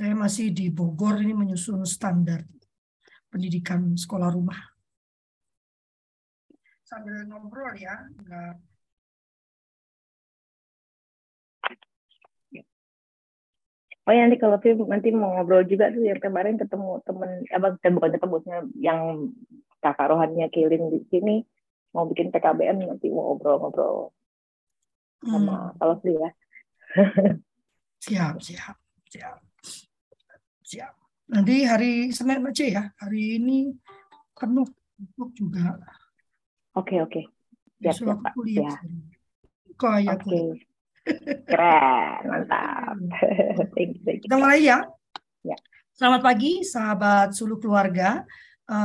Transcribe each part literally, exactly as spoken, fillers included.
Saya masih di Bogor ini menyusun standar pendidikan sekolah rumah. Sambil ngobrol ya. Enggak. Oh ya, nanti kalau film nanti mau ngobrol juga tuh yang kemarin ketemu temen, abang kita bukan ketemu, yang kakak rohannya Kirin di sini mau bikin P K B M, nanti mau ngobrol-ngobrol sama kalau hmm. sih ya. Siap, siap, siap, siap. Nanti hari Senin aja ya, hari ini penuh juga. Oke, oke. Siap, siap, Pak. Ya. Kok ya. Okay. Keren, mantap. Kita mulai ya. ya. Selamat pagi sahabat Suluh Keluarga.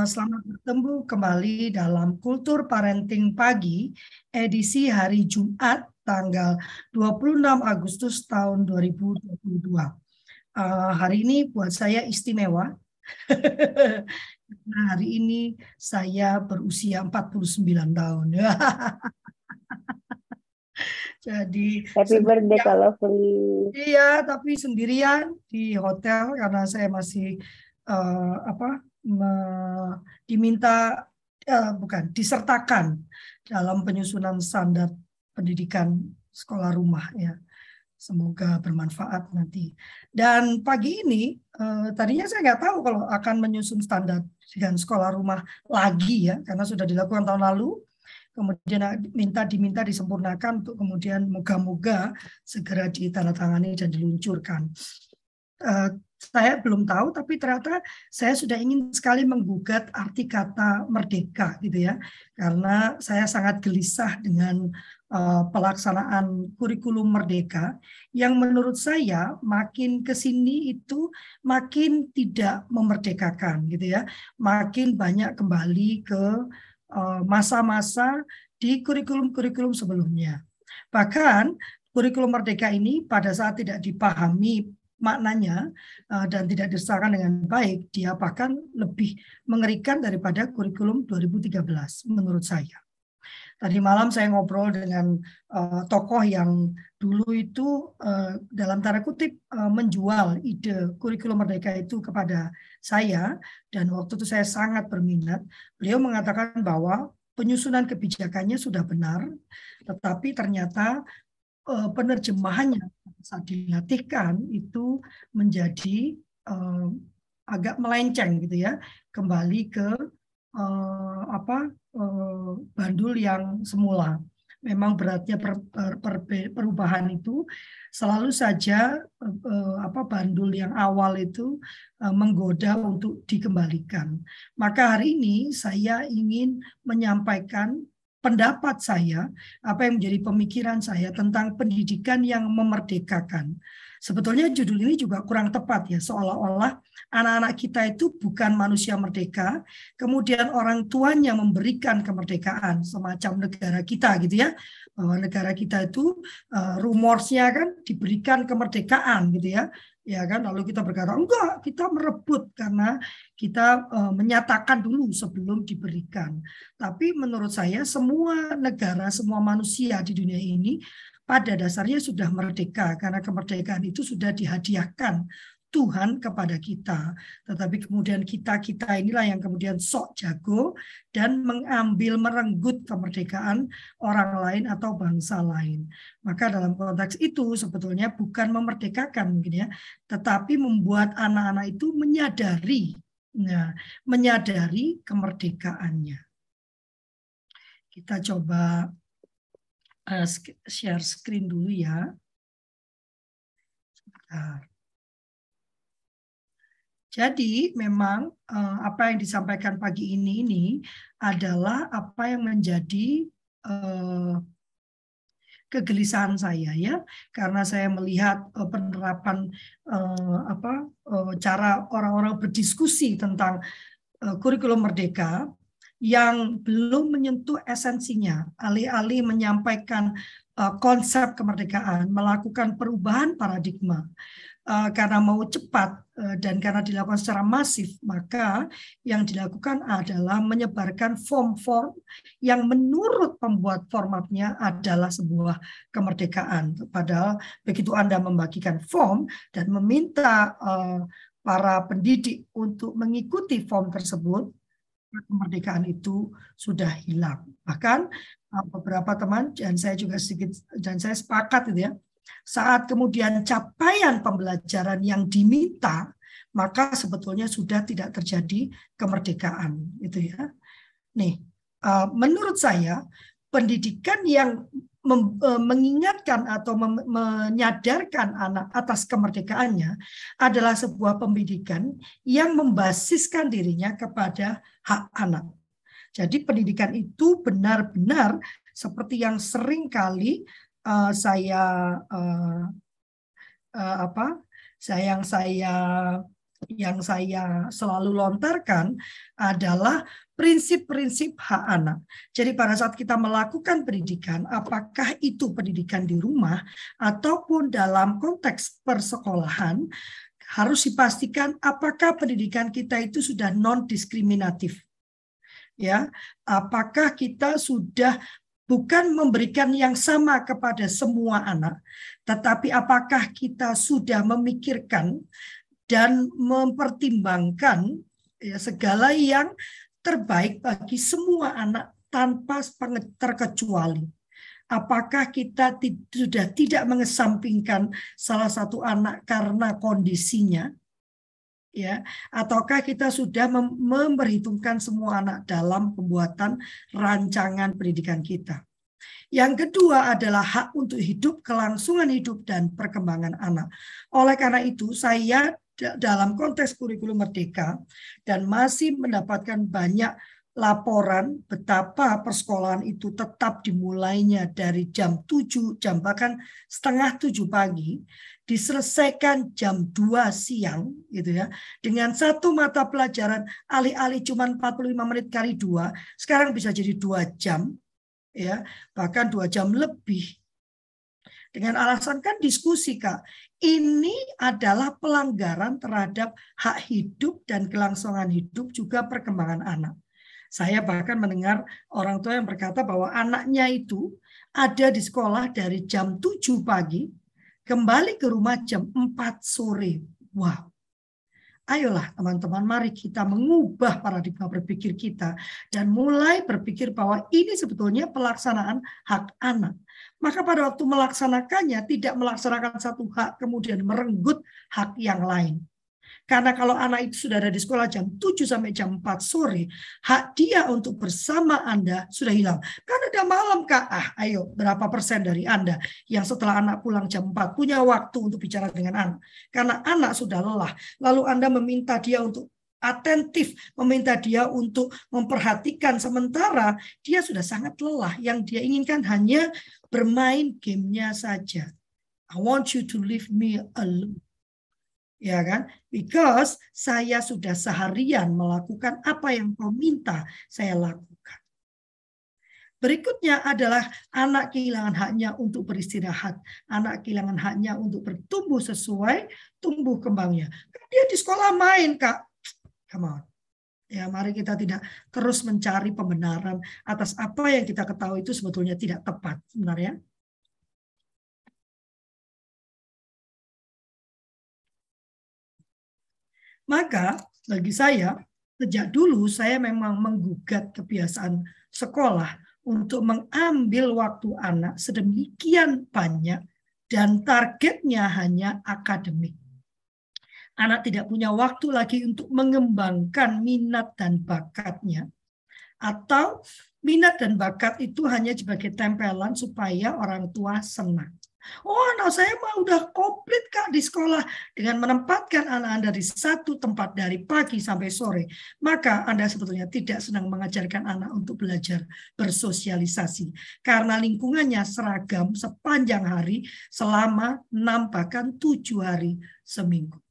Selamat bertemu kembali dalam Kultur Parenting Pagi edisi hari Jumat tanggal dua puluh enam Agustus tahun dua ribu dua puluh dua. Hari ini buat saya istimewa. Nah, hari ini saya berusia empat puluh sembilan tahun. Jadi happy birthday kalau free. Iya, tapi sendirian di hotel karena saya masih uh, apa me, diminta uh, bukan disertakan dalam penyusunan standar pendidikan sekolah rumah ya. Semoga bermanfaat nanti. Dan pagi ini uh, tadinya saya nggak tahu kalau akan menyusun standar pendidikan sekolah rumah lagi ya, karena sudah dilakukan tahun lalu. Kemudian minta diminta disempurnakan untuk kemudian moga-moga segera ditandatangani dan diluncurkan. Uh, saya belum tahu, tapi ternyata saya sudah ingin sekali menggugat arti kata merdeka, gitu ya, karena saya sangat gelisah dengan uh, pelaksanaan kurikulum merdeka yang menurut saya makin kesini itu makin tidak memerdekakan, gitu ya, makin banyak kembali ke masa-masa di kurikulum-kurikulum sebelumnya. Bahkan kurikulum merdeka ini pada saat tidak dipahami maknanya dan tidak disertakan dengan baik, dia bahkan lebih mengerikan daripada kurikulum dua ribu tiga belas menurut saya. Tadi malam saya ngobrol dengan uh, tokoh yang dulu itu uh, dalam tanda kutip uh, menjual ide kurikulum merdeka itu kepada saya, dan waktu itu saya sangat berminat. Beliau mengatakan bahwa penyusunan kebijakannya sudah benar, tetapi ternyata uh, penerjemahannya saat dilatihkan itu menjadi uh, agak melenceng gitu ya, kembali ke Uh, apa uh, bandul yang semula. Memang beratnya per, per, per, perubahan itu selalu saja uh, uh, apa bandul yang awal itu uh, menggoda untuk dikembalikan. Maka hari ini saya ingin menyampaikan pendapat saya, apa yang menjadi pemikiran saya tentang pendidikan yang memerdekakan. Sebetulnya judul ini juga kurang tepat ya, seolah-olah anak-anak kita itu bukan manusia merdeka, kemudian orang tuanya memberikan kemerdekaan semacam negara kita gitu ya. Bahwa negara kita itu rumorsnya kan diberikan kemerdekaan gitu ya. Ya kan, lalu kita berkata enggak, kita merebut karena kita uh, menyatakan dulu sebelum diberikan. Tapi menurut saya semua negara, semua manusia di dunia ini pada dasarnya sudah merdeka karena kemerdekaan itu sudah dihadiahkan Tuhan kepada kita. Tetapi kemudian kita-kita inilah yang kemudian sok jago dan mengambil, merenggut kemerdekaan orang lain atau bangsa lain. Maka dalam konteks itu sebetulnya bukan memerdekakan mungkin ya, tetapi membuat anak-anak itu menyadari, nah, menyadari kemerdekaannya. Kita coba Uh, share screen dulu ya. Sebentar. Jadi memang uh, apa yang disampaikan pagi ini ini adalah apa yang menjadi uh, kegelisahan saya ya, karena saya melihat uh, penerapan uh, apa uh, cara orang-orang berdiskusi tentang uh, kurikulum merdeka yang belum menyentuh esensinya, alih-alih menyampaikan uh, konsep kemerdekaan, melakukan perubahan paradigma. Uh, karena mau cepat uh, dan karena dilakukan secara masif, maka yang dilakukan adalah menyebarkan form-form yang menurut pembuat formatnya adalah sebuah kemerdekaan. Padahal begitu Anda membagikan form dan meminta uh, para pendidik untuk mengikuti form tersebut, kemerdekaan itu sudah hilang. Bahkan uh, beberapa teman dan saya juga sedikit dan saya sepakat itu ya. Saat kemudian capaian pembelajaran yang diminta, maka sebetulnya sudah tidak terjadi kemerdekaan, itu ya. Nih, menurut saya pendidikan yang mengingatkan atau menyadarkan anak atas kemerdekaannya adalah sebuah pendidikan yang membasiskan dirinya kepada hak anak. Jadi pendidikan itu benar-benar seperti yang sering kali Uh, saya uh, uh, apa saya yang saya yang saya selalu lontarkan adalah prinsip-prinsip hak anak. Jadi pada saat kita melakukan pendidikan, apakah itu pendidikan di rumah ataupun dalam konteks persekolahan, harus dipastikan apakah pendidikan kita itu sudah non-diskriminatif. Ya, apakah kita sudah bukan memberikan yang sama kepada semua anak, tetapi apakah kita sudah memikirkan dan mempertimbangkan ya, segala yang terbaik bagi semua anak tanpa terkecuali. Apakah kita t- sudah tidak mengesampingkan salah satu anak karena kondisinya? Ya, ataukah kita sudah mem- memperhitungkan semua anak dalam pembuatan rancangan pendidikan kita. Yang kedua adalah hak untuk hidup, kelangsungan hidup, dan perkembangan anak. Oleh karena itu, saya d- dalam konteks kurikulum merdeka dan masih mendapatkan banyak laporan betapa persekolahan itu tetap dimulainya dari jam tujuh, jam bahkan setengah tujuh pagi, diselesaikan jam dua siang, gitu ya. Dengan satu mata pelajaran, alih-alih cuma empat puluh lima menit kali dua, sekarang bisa jadi dua jam, ya, bahkan dua jam lebih. Dengan alasan kan diskusi, Kak. Ini adalah pelanggaran terhadap hak hidup dan kelangsungan hidup juga perkembangan anak. Saya bahkan mendengar orang tua yang berkata bahwa anaknya itu ada di sekolah dari jam tujuh pagi, kembali ke rumah jam empat sore. Wow. Ayolah teman-teman, mari kita mengubah paradigma berpikir kita dan mulai berpikir bahwa ini sebetulnya pelaksanaan hak anak. Maka pada waktu melaksanakannya, tidak melaksanakan satu hak kemudian merenggut hak yang lain. Karena kalau anak itu sudah ada di sekolah jam tujuh sampai jam empat sore, hak dia untuk bersama Anda sudah hilang. Kan udah malam, Kak. Ah, ayo, berapa persen dari Anda yang setelah anak pulang jam empat punya waktu untuk bicara dengan anak? Karena anak sudah lelah. Lalu Anda meminta dia untuk atentif, meminta dia untuk memperhatikan. Sementara dia sudah sangat lelah. Yang dia inginkan hanya bermain gamenya saja. I want you to leave me alone. Ya kan? Because saya sudah seharian melakukan apa yang kau minta saya lakukan. Berikutnya adalah anak kehilangan haknya untuk beristirahat. Anak kehilangan haknya untuk bertumbuh sesuai tumbuh kembangnya. Dia di sekolah main, Kak. Come on. Ya, mari kita tidak terus mencari pembenaran atas apa yang kita ketahui itu sebetulnya tidak tepat sebenarnya. Maka bagi saya, sejak dulu saya memang menggugat kebiasaan sekolah untuk mengambil waktu anak sedemikian banyak dan targetnya hanya akademik. Anak tidak punya waktu lagi untuk mengembangkan minat dan bakatnya. Atau minat dan bakat itu hanya sebagai tempelan supaya orang tua senang. Oh, anak saya mah udah komplit, Kak, di sekolah. Dengan menempatkan anak Anda di satu tempat dari pagi sampai sore, maka Anda sebetulnya tidak senang mengajarkan anak untuk belajar bersosialisasi. Karena lingkungannya seragam sepanjang hari selama enam bahkan tujuh hari seminggu.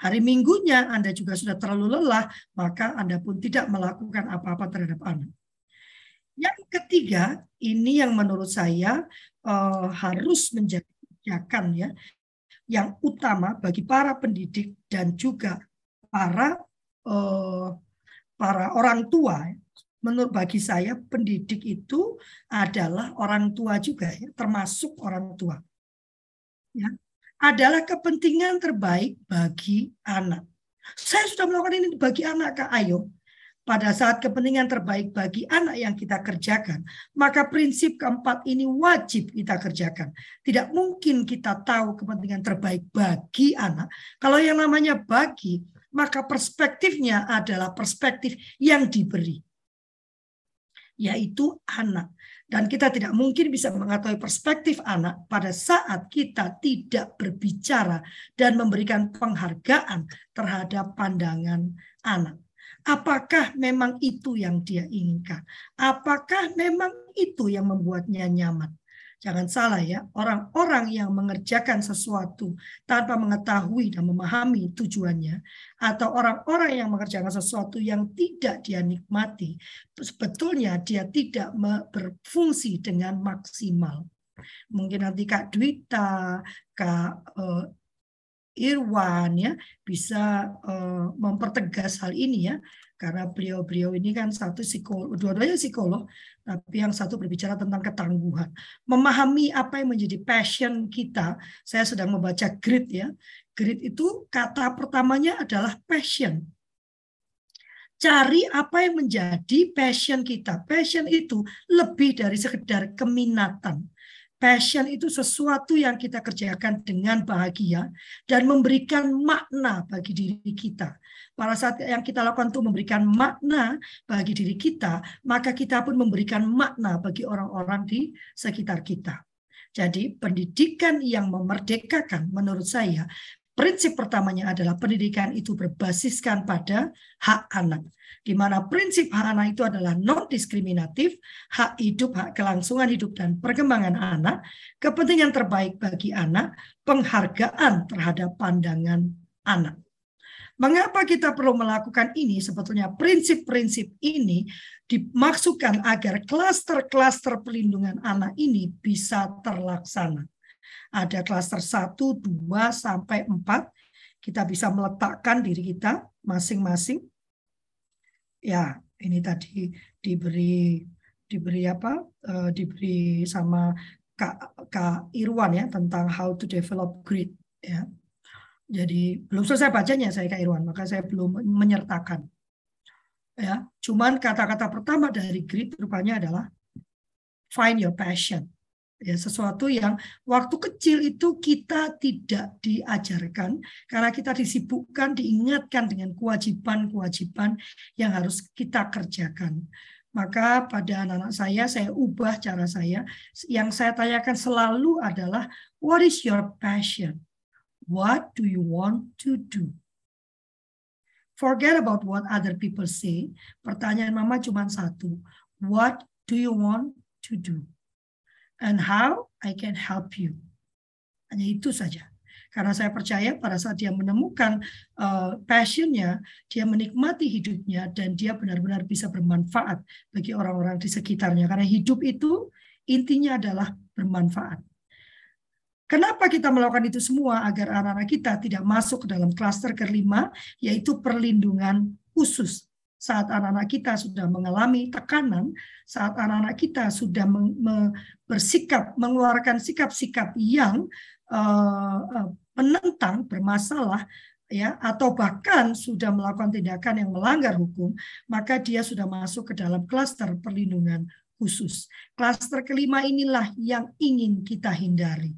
Hari Minggunya Anda juga sudah terlalu lelah, maka Anda pun tidak melakukan apa-apa terhadap anak. Yang ketiga, ini yang menurut saya uh, harus menjadi kebijakan ya, yang utama bagi para pendidik dan juga para uh, para orang tua. Menurut bagi saya pendidik itu adalah orang tua juga ya, termasuk orang tua. Ya, adalah kepentingan terbaik bagi anak. Saya sudah melakukan ini bagi anak, Kak. Ayo, pada saat kepentingan terbaik bagi anak yang kita kerjakan, maka prinsip keempat ini wajib kita kerjakan. Tidak mungkin kita tahu kepentingan terbaik bagi anak. Kalau yang namanya bagi, maka perspektifnya adalah perspektif yang diberi, yaitu anak. Dan kita tidak mungkin bisa mengetahui perspektif anak pada saat kita tidak berbicara dan memberikan penghargaan terhadap pandangan anak. Apakah memang itu yang dia inginkan? Apakah memang itu yang membuatnya nyaman? Jangan salah ya, orang-orang yang mengerjakan sesuatu tanpa mengetahui dan memahami tujuannya, atau orang-orang yang mengerjakan sesuatu yang tidak dia nikmati, sebetulnya dia tidak berfungsi dengan maksimal. Mungkin nanti Kak Dwita, Kak Irwan ya, bisa mempertegas hal ini ya, karena beliau-beliau ini kan satu psikolog, dua-duanya psikolog, tapi yang satu berbicara tentang ketangguhan. Memahami apa yang menjadi passion kita. Saya sedang membaca grit ya. Grit itu kata pertamanya adalah passion. Cari apa yang menjadi passion kita. Passion itu lebih dari sekedar keminatan. Passion itu sesuatu yang kita kerjakan dengan bahagia dan memberikan makna bagi diri kita. Pada saat yang kita lakukan itu memberikan makna bagi diri kita, maka kita pun memberikan makna bagi orang-orang di sekitar kita. Jadi pendidikan yang memerdekakan menurut saya, prinsip pertamanya adalah pendidikan itu berbasiskan pada hak anak. Di mana prinsip hak anak itu adalah non-diskriminatif, hak hidup, hak kelangsungan hidup dan perkembangan anak, kepentingan terbaik bagi anak, penghargaan terhadap pandangan anak. Mengapa kita perlu melakukan ini? Sebetulnya prinsip-prinsip ini dimaksudkan agar klaster-klaster perlindungan anak ini bisa terlaksana. Ada klaster satu, dua, sampai empat. Kita bisa meletakkan diri kita masing-masing. Ya, ini tadi diberi diberi apa? Uh, diberi sama Kak, Kak Irwan ya, tentang how to develop grit ya. Jadi belum selesai bacanya saya Kak Irwan, maka saya belum menyertakan. Ya, cuman kata-kata pertama dari grit rupanya adalah find your passion. Ya, sesuatu yang waktu kecil itu kita tidak diajarkan karena kita disibukkan, diingatkan dengan kewajiban-kewajiban yang harus kita kerjakan. Maka pada anak-anak saya, saya ubah cara saya. Yang saya tanyakan selalu adalah what is your passion? What do you want to do? Forget about what other people say. Pertanyaan mama cuma satu. What do you want to do? And how I can help you? Hanya itu saja. Karena saya percaya pada saat dia menemukan uh, passionnya, dia menikmati hidupnya, dan dia benar-benar bisa bermanfaat bagi orang-orang di sekitarnya. Karena hidup itu intinya adalah bermanfaat. Kenapa kita melakukan itu semua? Agar anak-anak kita tidak masuk ke dalam klaster kelima, yaitu perlindungan khusus. Saat anak-anak kita sudah mengalami tekanan, saat anak-anak kita sudah meng- me- bersikap, mengeluarkan sikap-sikap yang uh, menentang, bermasalah, ya, atau bahkan sudah melakukan tindakan yang melanggar hukum, maka dia sudah masuk ke dalam klaster perlindungan khusus. Klaster kelima inilah yang ingin kita hindari.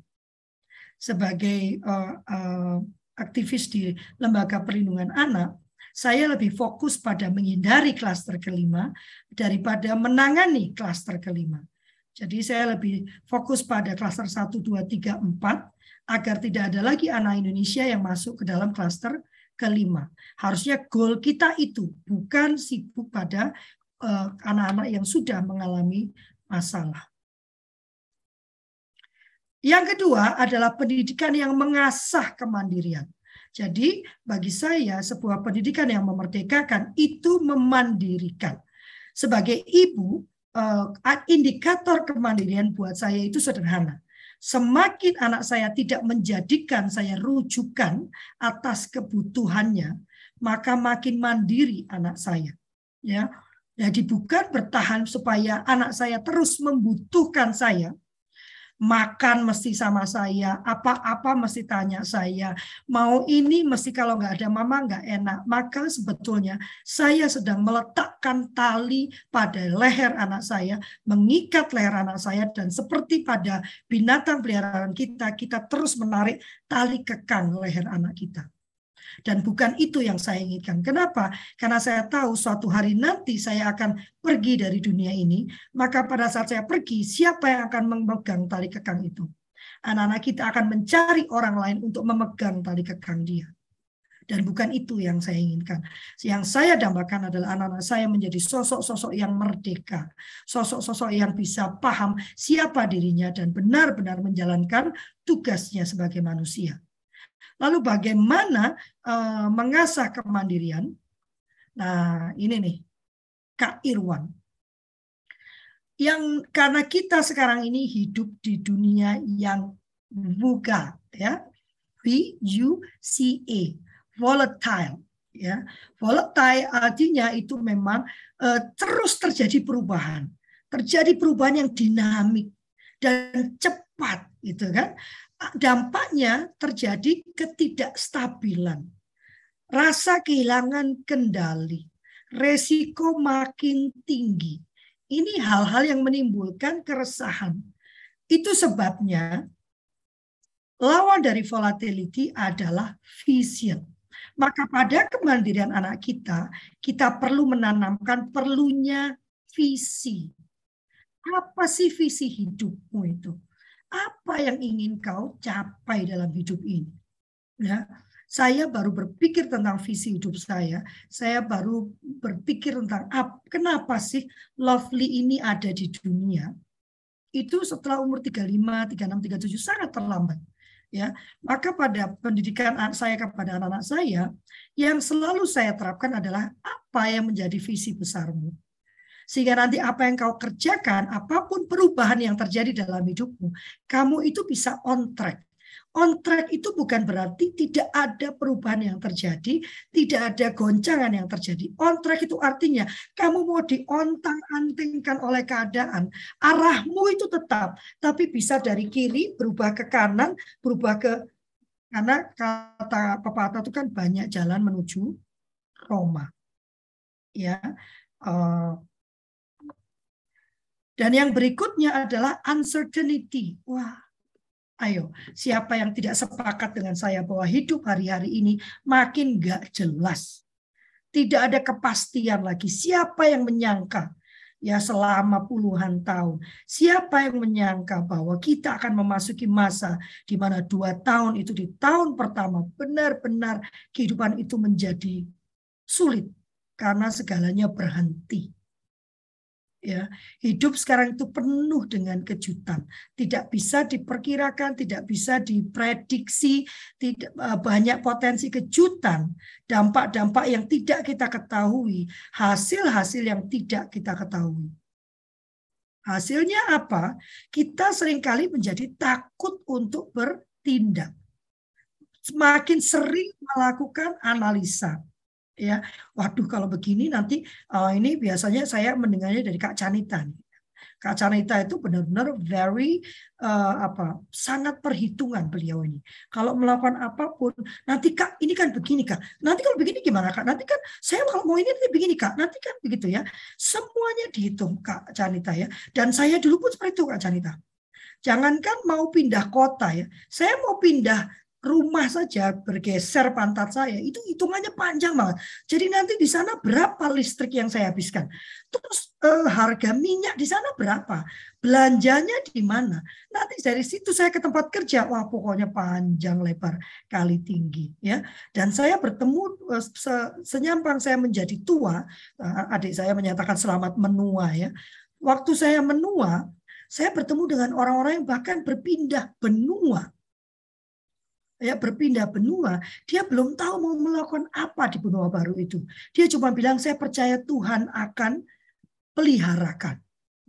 Sebagai uh, uh, aktivis di lembaga perlindungan anak, saya lebih fokus pada menghindari klaster kelima daripada menangani klaster kelima. Jadi saya lebih fokus pada klaster satu, dua, tiga, empat agar tidak ada lagi anak Indonesia yang masuk ke dalam klaster kelima. Harusnya goal kita itu bukan sibuk pada uh, anak-anak yang sudah mengalami masalah. Yang kedua adalah pendidikan yang mengasah kemandirian. Jadi bagi saya sebuah pendidikan yang memerdekakan itu memandirikan. Sebagai ibu, uh, indikator kemandirian buat saya itu sederhana. Semakin anak saya tidak menjadikan saya rujukan atas kebutuhannya, maka makin mandiri anak saya. Ya, jadi bukan bertahan supaya anak saya terus membutuhkan saya, makan mesti sama saya, apa-apa mesti tanya saya, mau ini mesti kalau nggak ada mama nggak enak. Maka sebetulnya saya sedang meletakkan tali pada leher anak saya, mengikat leher anak saya, dan seperti pada binatang peliharaan kita, kita terus menarik tali kekang leher anak kita. Dan bukan itu yang saya inginkan. Kenapa? Karena saya tahu suatu hari nanti saya akan pergi dari dunia ini, maka pada saat saya pergi, siapa yang akan memegang tali kekang itu? Anak-anak kita akan mencari orang lain untuk memegang tali kekang dia. Dan bukan itu yang saya inginkan. Yang saya dambakan adalah anak-anak saya menjadi sosok-sosok yang merdeka, sosok-sosok yang bisa paham siapa dirinya dan benar-benar menjalankan tugasnya sebagai manusia. Lalu bagaimana uh, mengasah kemandirian? Nah, ini nih, Kak Irwan. Yang karena kita sekarang ini hidup di dunia yang V U C A, ya, V U C A, volatile, ya, volatile artinya itu memang uh, terus terjadi perubahan, terjadi perubahan yang dinamik dan cepat, gitu kan? Dampaknya terjadi ketidakstabilan, rasa kehilangan kendali, resiko makin tinggi. Ini hal-hal yang menimbulkan keresahan. Itu sebabnya lawan dari volatility adalah vision. Maka pada kemandirian anak kita, kita perlu menanamkan perlunya visi. Apa sih visi hidupmu itu? Apa yang ingin kau capai dalam hidup ini? Ya, saya baru berpikir tentang visi hidup saya. Saya baru berpikir tentang ah, kenapa sih Lovely ini ada di dunia. Itu setelah umur tiga puluh lima, tiga puluh enam, tiga puluh tujuh sangat terlambat. Ya, maka pada pendidikan saya kepada anak-anak saya, yang selalu saya terapkan adalah apa yang menjadi visi besarmu. Sehingga nanti apa yang kau kerjakan, apapun perubahan yang terjadi dalam hidupmu, kamu itu bisa on track. On track itu bukan berarti tidak ada perubahan yang terjadi, tidak ada goncangan yang terjadi. On track itu artinya kamu mau diontang-antingkan oleh keadaan. Arahmu itu tetap, tapi bisa dari kiri berubah ke kanan, berubah ke... Karena kata pepatah itu kan banyak jalan menuju Roma. Ya, uh, dan yang berikutnya adalah uncertainty. Wah, ayo, siapa yang tidak sepakat dengan saya bahwa hidup hari-hari ini makin gak jelas. Tidak ada kepastian lagi. Siapa yang menyangka, ya selama puluhan tahun, siapa yang menyangka bahwa kita akan memasuki masa di mana dua tahun itu di tahun pertama benar-benar kehidupan itu menjadi sulit karena segalanya berhenti. Ya, hidup sekarang itu penuh dengan kejutan, tidak bisa diperkirakan, tidak bisa diprediksi, tidak, banyak potensi kejutan, dampak-dampak yang tidak kita ketahui, hasil-hasil yang tidak kita ketahui. Hasilnya apa? Kita seringkali menjadi takut untuk bertindak, semakin sering melakukan analisa. Ya, waduh kalau begini nanti uh, ini biasanya saya mendengarnya dari Kak Canita. Kak Canita itu benar-benar very uh, apa sangat perhitungan beliau ini. Kalau melakukan apapun nanti Kak ini kan begini Kak. Nanti kalau begini gimana Kak? Nanti kan saya kalau mau ini nanti begini Kak. Nanti kan begitu ya. Semuanya dihitung Kak Canita ya. Dan saya dulu pun seperti itu Kak Canita. Jangankan mau pindah kota ya. Saya mau pindah rumah saja bergeser pantat saya itu hitungannya panjang banget. Jadi nanti di sana berapa listrik yang saya habiskan, terus eh, harga minyak di sana berapa, belanjanya di mana. Nanti dari situ saya ke tempat kerja, wah pokoknya panjang lebar kali tinggi ya. Dan saya bertemu senyampang saya menjadi tua, adik saya menyatakan selamat menua ya. Waktu saya menua, saya bertemu dengan orang-orang yang bahkan berpindah benua. Ya, berpindah benua, dia belum tahu mau melakukan apa di benua baru itu. Dia cuma bilang, saya percaya Tuhan akan peliharakan.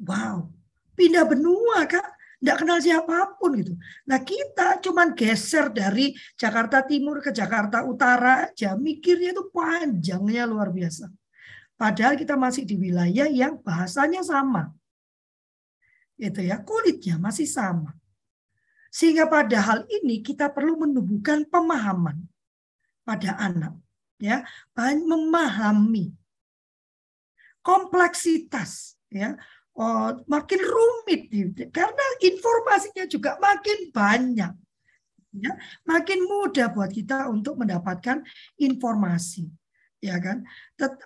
Wow, pindah benua Kak, nggak kenal siapapun gitu. Nah kita cuman geser dari Jakarta Timur ke Jakarta Utara aja, mikirnya itu panjangnya luar biasa. Padahal kita masih di wilayah yang bahasanya sama, itu ya kulitnya masih sama. Sehingga pada hal ini kita perlu menumbuhkan pemahaman pada anak, ya, memahami kompleksitas, ya, oh, makin rumit karena informasinya juga makin banyak, ya, makin mudah buat kita untuk mendapatkan informasi, ya kan?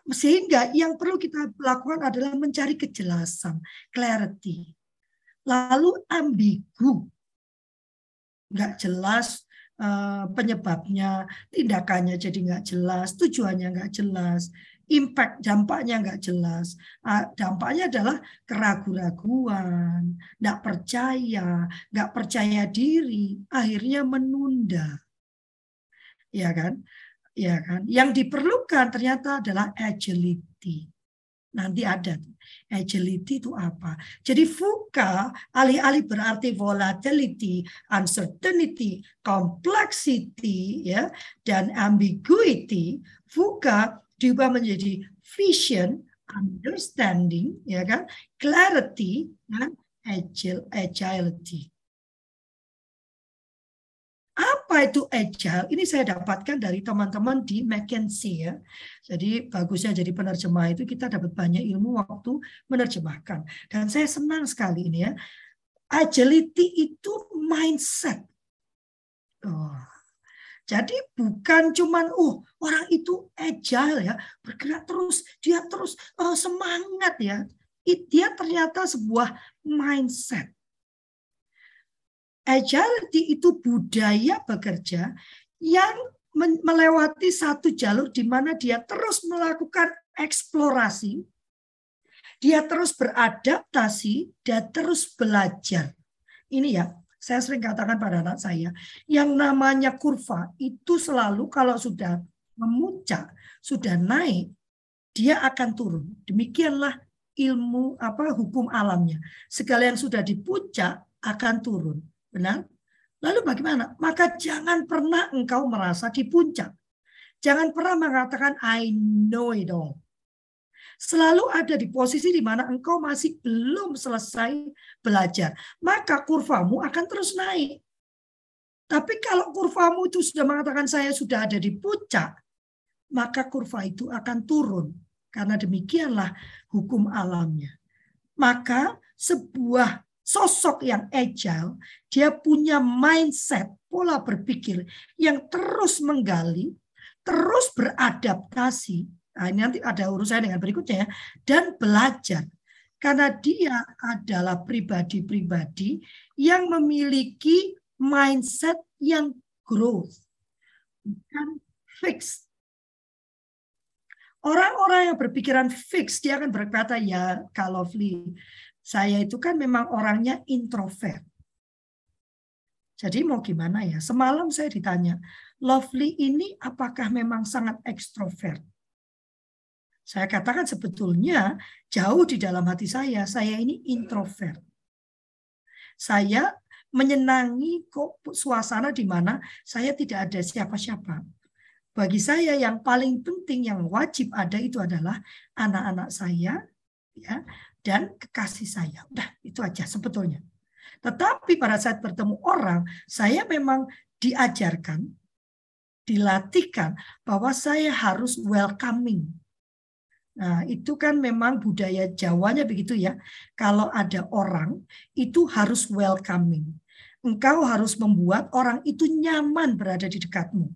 Sehingga yang perlu kita lakukan adalah mencari kejelasan, clarity, lalu ambigu, nggak jelas. Uh, penyebabnya, tindakannya jadi nggak jelas, tujuannya nggak jelas, impact dampaknya nggak jelas, uh, dampaknya adalah keraguan-raguan, nggak percaya, nggak percaya diri, akhirnya menunda, ya kan, ya kan. Yang diperlukan ternyata adalah agility. Nanti ada agility itu apa? Jadi VUCA alih-alih berarti volatility, uncertainty, complexity, ya, dan ambiguity, VUCA diubah menjadi vision, understanding, ya kan, clarity, dan agile, agility. Apa itu agile? Ini saya dapatkan dari teman-teman di McKinsey, ya. Jadi bagusnya jadi penerjemah itu kita dapat banyak ilmu waktu menerjemahkan. Dan saya senang sekali ini, ya. Agility itu mindset. Oh. Jadi bukan cuman oh orang itu agile ya, bergerak terus, dia terus oh, semangat ya. Dia ternyata sebuah mindset. Agility itu budaya bekerja yang melewati satu jalur di mana dia terus melakukan eksplorasi, dia terus beradaptasi, dan terus belajar. Ini ya, saya sering katakan pada anak saya, yang namanya kurva itu selalu kalau sudah memuncak, sudah naik, dia akan turun. Demikianlah ilmu apa hukum alamnya. Segala yang sudah di puncak akan turun. Benar? Lalu bagaimana? Maka jangan pernah engkau merasa di puncak. Jangan pernah mengatakan I know it all. Selalu ada di posisi di mana engkau masih belum selesai belajar. Maka kurvamu akan terus naik. Tapi kalau kurvamu itu sudah mengatakan saya sudah ada di puncak, maka kurva itu akan turun. Karena demikianlah hukum alamnya. Maka sebuah sosok yang agile, dia punya mindset, pola berpikir yang terus menggali, terus beradaptasi. Nah, ini nanti ada urusan dengan berikutnya ya, dan belajar. Karena dia adalah pribadi-pribadi yang memiliki mindset yang growth, bukan fixed. Orang-orang yang berpikiran fixed, dia akan berkata, ya Kak Lovely, saya itu kan memang orangnya introvert. Jadi mau gimana ya? Semalam saya ditanya, Lovely ini apakah memang sangat ekstrovert? Saya katakan sebetulnya jauh di dalam hati saya, saya ini introvert. Saya menyenangi kok suasana di mana saya tidak ada siapa-siapa. Bagi saya yang paling penting, yang wajib ada itu adalah anak-anak saya, ya, dan kekasih saya. Udah, itu aja sebetulnya. Tetapi pada saat bertemu orang, saya memang diajarkan, dilatihkan bahwa saya harus welcoming. Nah, itu kan memang budaya Jawanya begitu ya. Kalau ada orang, itu harus welcoming. Engkau harus membuat orang itu nyaman berada di dekatmu.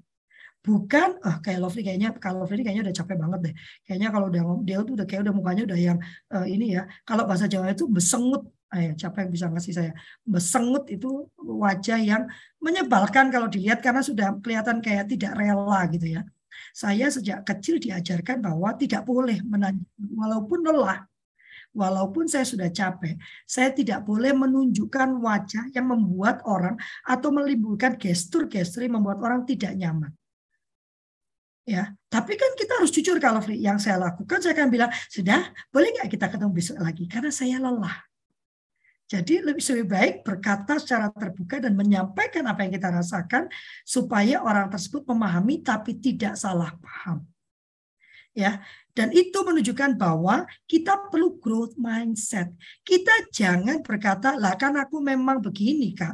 Bukan, ah oh, kayak Lovely kayaknya, kalau Lovely kayaknya udah capek banget deh. Kayaknya kalau udah dia tuh udah kayak udah mukanya udah yang uh, ini ya. Kalau bahasa Jawa itu besengut, eh, siapa yang bisa ngasih saya? Besengut itu wajah yang menyebalkan kalau dilihat karena sudah kelihatan kayak tidak rela gitu ya. Saya sejak kecil diajarkan bahwa tidak boleh menanjak, walaupun lelah, walaupun saya sudah capek, saya tidak boleh menunjukkan wajah yang membuat orang atau menimbulkan gestur-gestur yang membuat orang tidak nyaman. Ya, tapi kan kita harus jujur kalau yang saya lakukan, saya akan bilang, sudah, boleh nggak kita ketemu besok lagi? Karena saya lelah. Jadi lebih lebih baik berkata secara terbuka dan menyampaikan apa yang kita rasakan supaya orang tersebut memahami tapi tidak salah paham. Ya, dan itu menunjukkan bahwa kita perlu growth mindset. Kita jangan berkata, lah kan aku memang begini, Kak.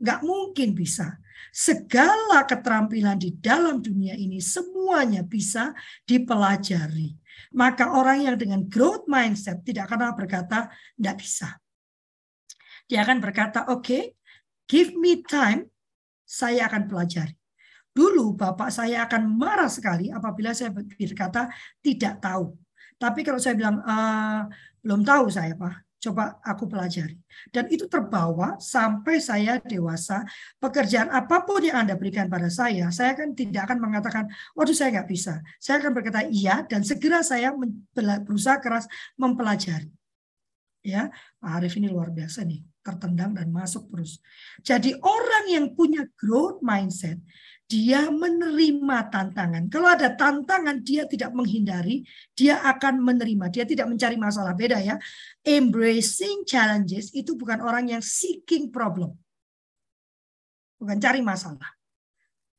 Nggak mungkin bisa. Segala keterampilan di dalam dunia ini semuanya bisa dipelajari. Maka orang yang dengan growth mindset tidak akan berkata, nggak bisa. Dia akan berkata, oke, okay, give me time, saya akan pelajari. Dulu bapak saya akan marah sekali apabila saya berkata tidak tahu. Tapi kalau saya bilang, e, belum tahu saya Pak, coba aku pelajari. Dan itu terbawa sampai saya dewasa, pekerjaan apapun yang Anda berikan pada saya, saya kan tidak akan mengatakan, waduh saya nggak bisa. Saya akan berkata iya, dan segera saya berusaha keras mempelajari. Ya, Pak Arief ini luar biasa nih, tertendang dan masuk terus. Jadi orang yang punya growth mindset, dia menerima tantangan. Kalau ada tantangan, dia tidak menghindari, dia akan menerima, dia tidak mencari masalah. Beda ya, embracing challenges itu bukan orang yang seeking problem, bukan cari masalah.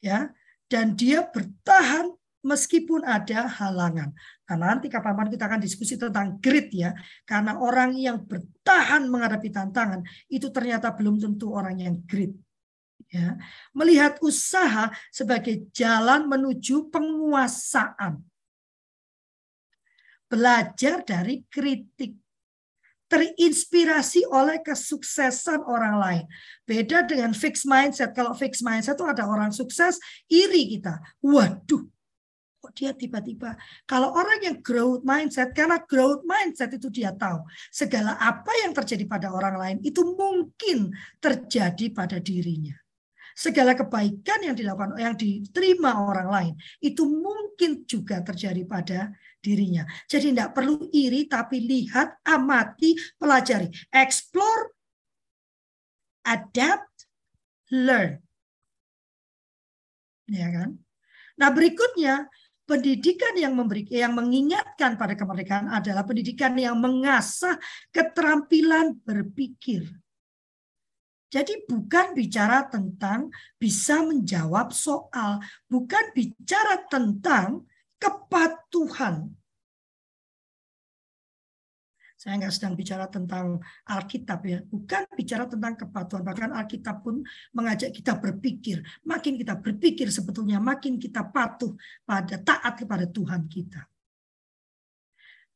Ya, dan dia bertahan meskipun ada halangan. Nah, nanti kapan-kapan kita akan diskusi tentang grit ya. Karena orang yang bertahan menghadapi tantangan itu ternyata belum tentu orang yang grit. Ya. Melihat usaha sebagai jalan menuju penguasaan. Belajar dari kritik. Terinspirasi oleh kesuksesan orang lain. Beda dengan fixed mindset. Kalau fixed mindset itu ada orang sukses, iri kita. Waduh. Dia tiba-tiba, kalau orang yang growth mindset, karena growth mindset itu dia tahu segala apa yang terjadi pada orang lain itu mungkin terjadi pada dirinya. Segala kebaikan yang dilakukan, yang diterima orang lain itu mungkin juga terjadi pada dirinya. Jadi tidak perlu iri, tapi lihat, amati, pelajari, explore, adapt, learn. Ya kan? Nah berikutnya, pendidikan yang memberi, yang mengingatkan pada kemerdekaan adalah pendidikan yang mengasah keterampilan berpikir. Jadi bukan bicara tentang bisa menjawab soal, bukan bicara tentang kepatuhan. Saya nggak sedang bicara tentang Alkitab ya, bukan bicara tentang kepatuhan. Bahkan Alkitab pun mengajak kita berpikir. Makin kita berpikir sebetulnya makin kita patuh pada taat kepada Tuhan kita.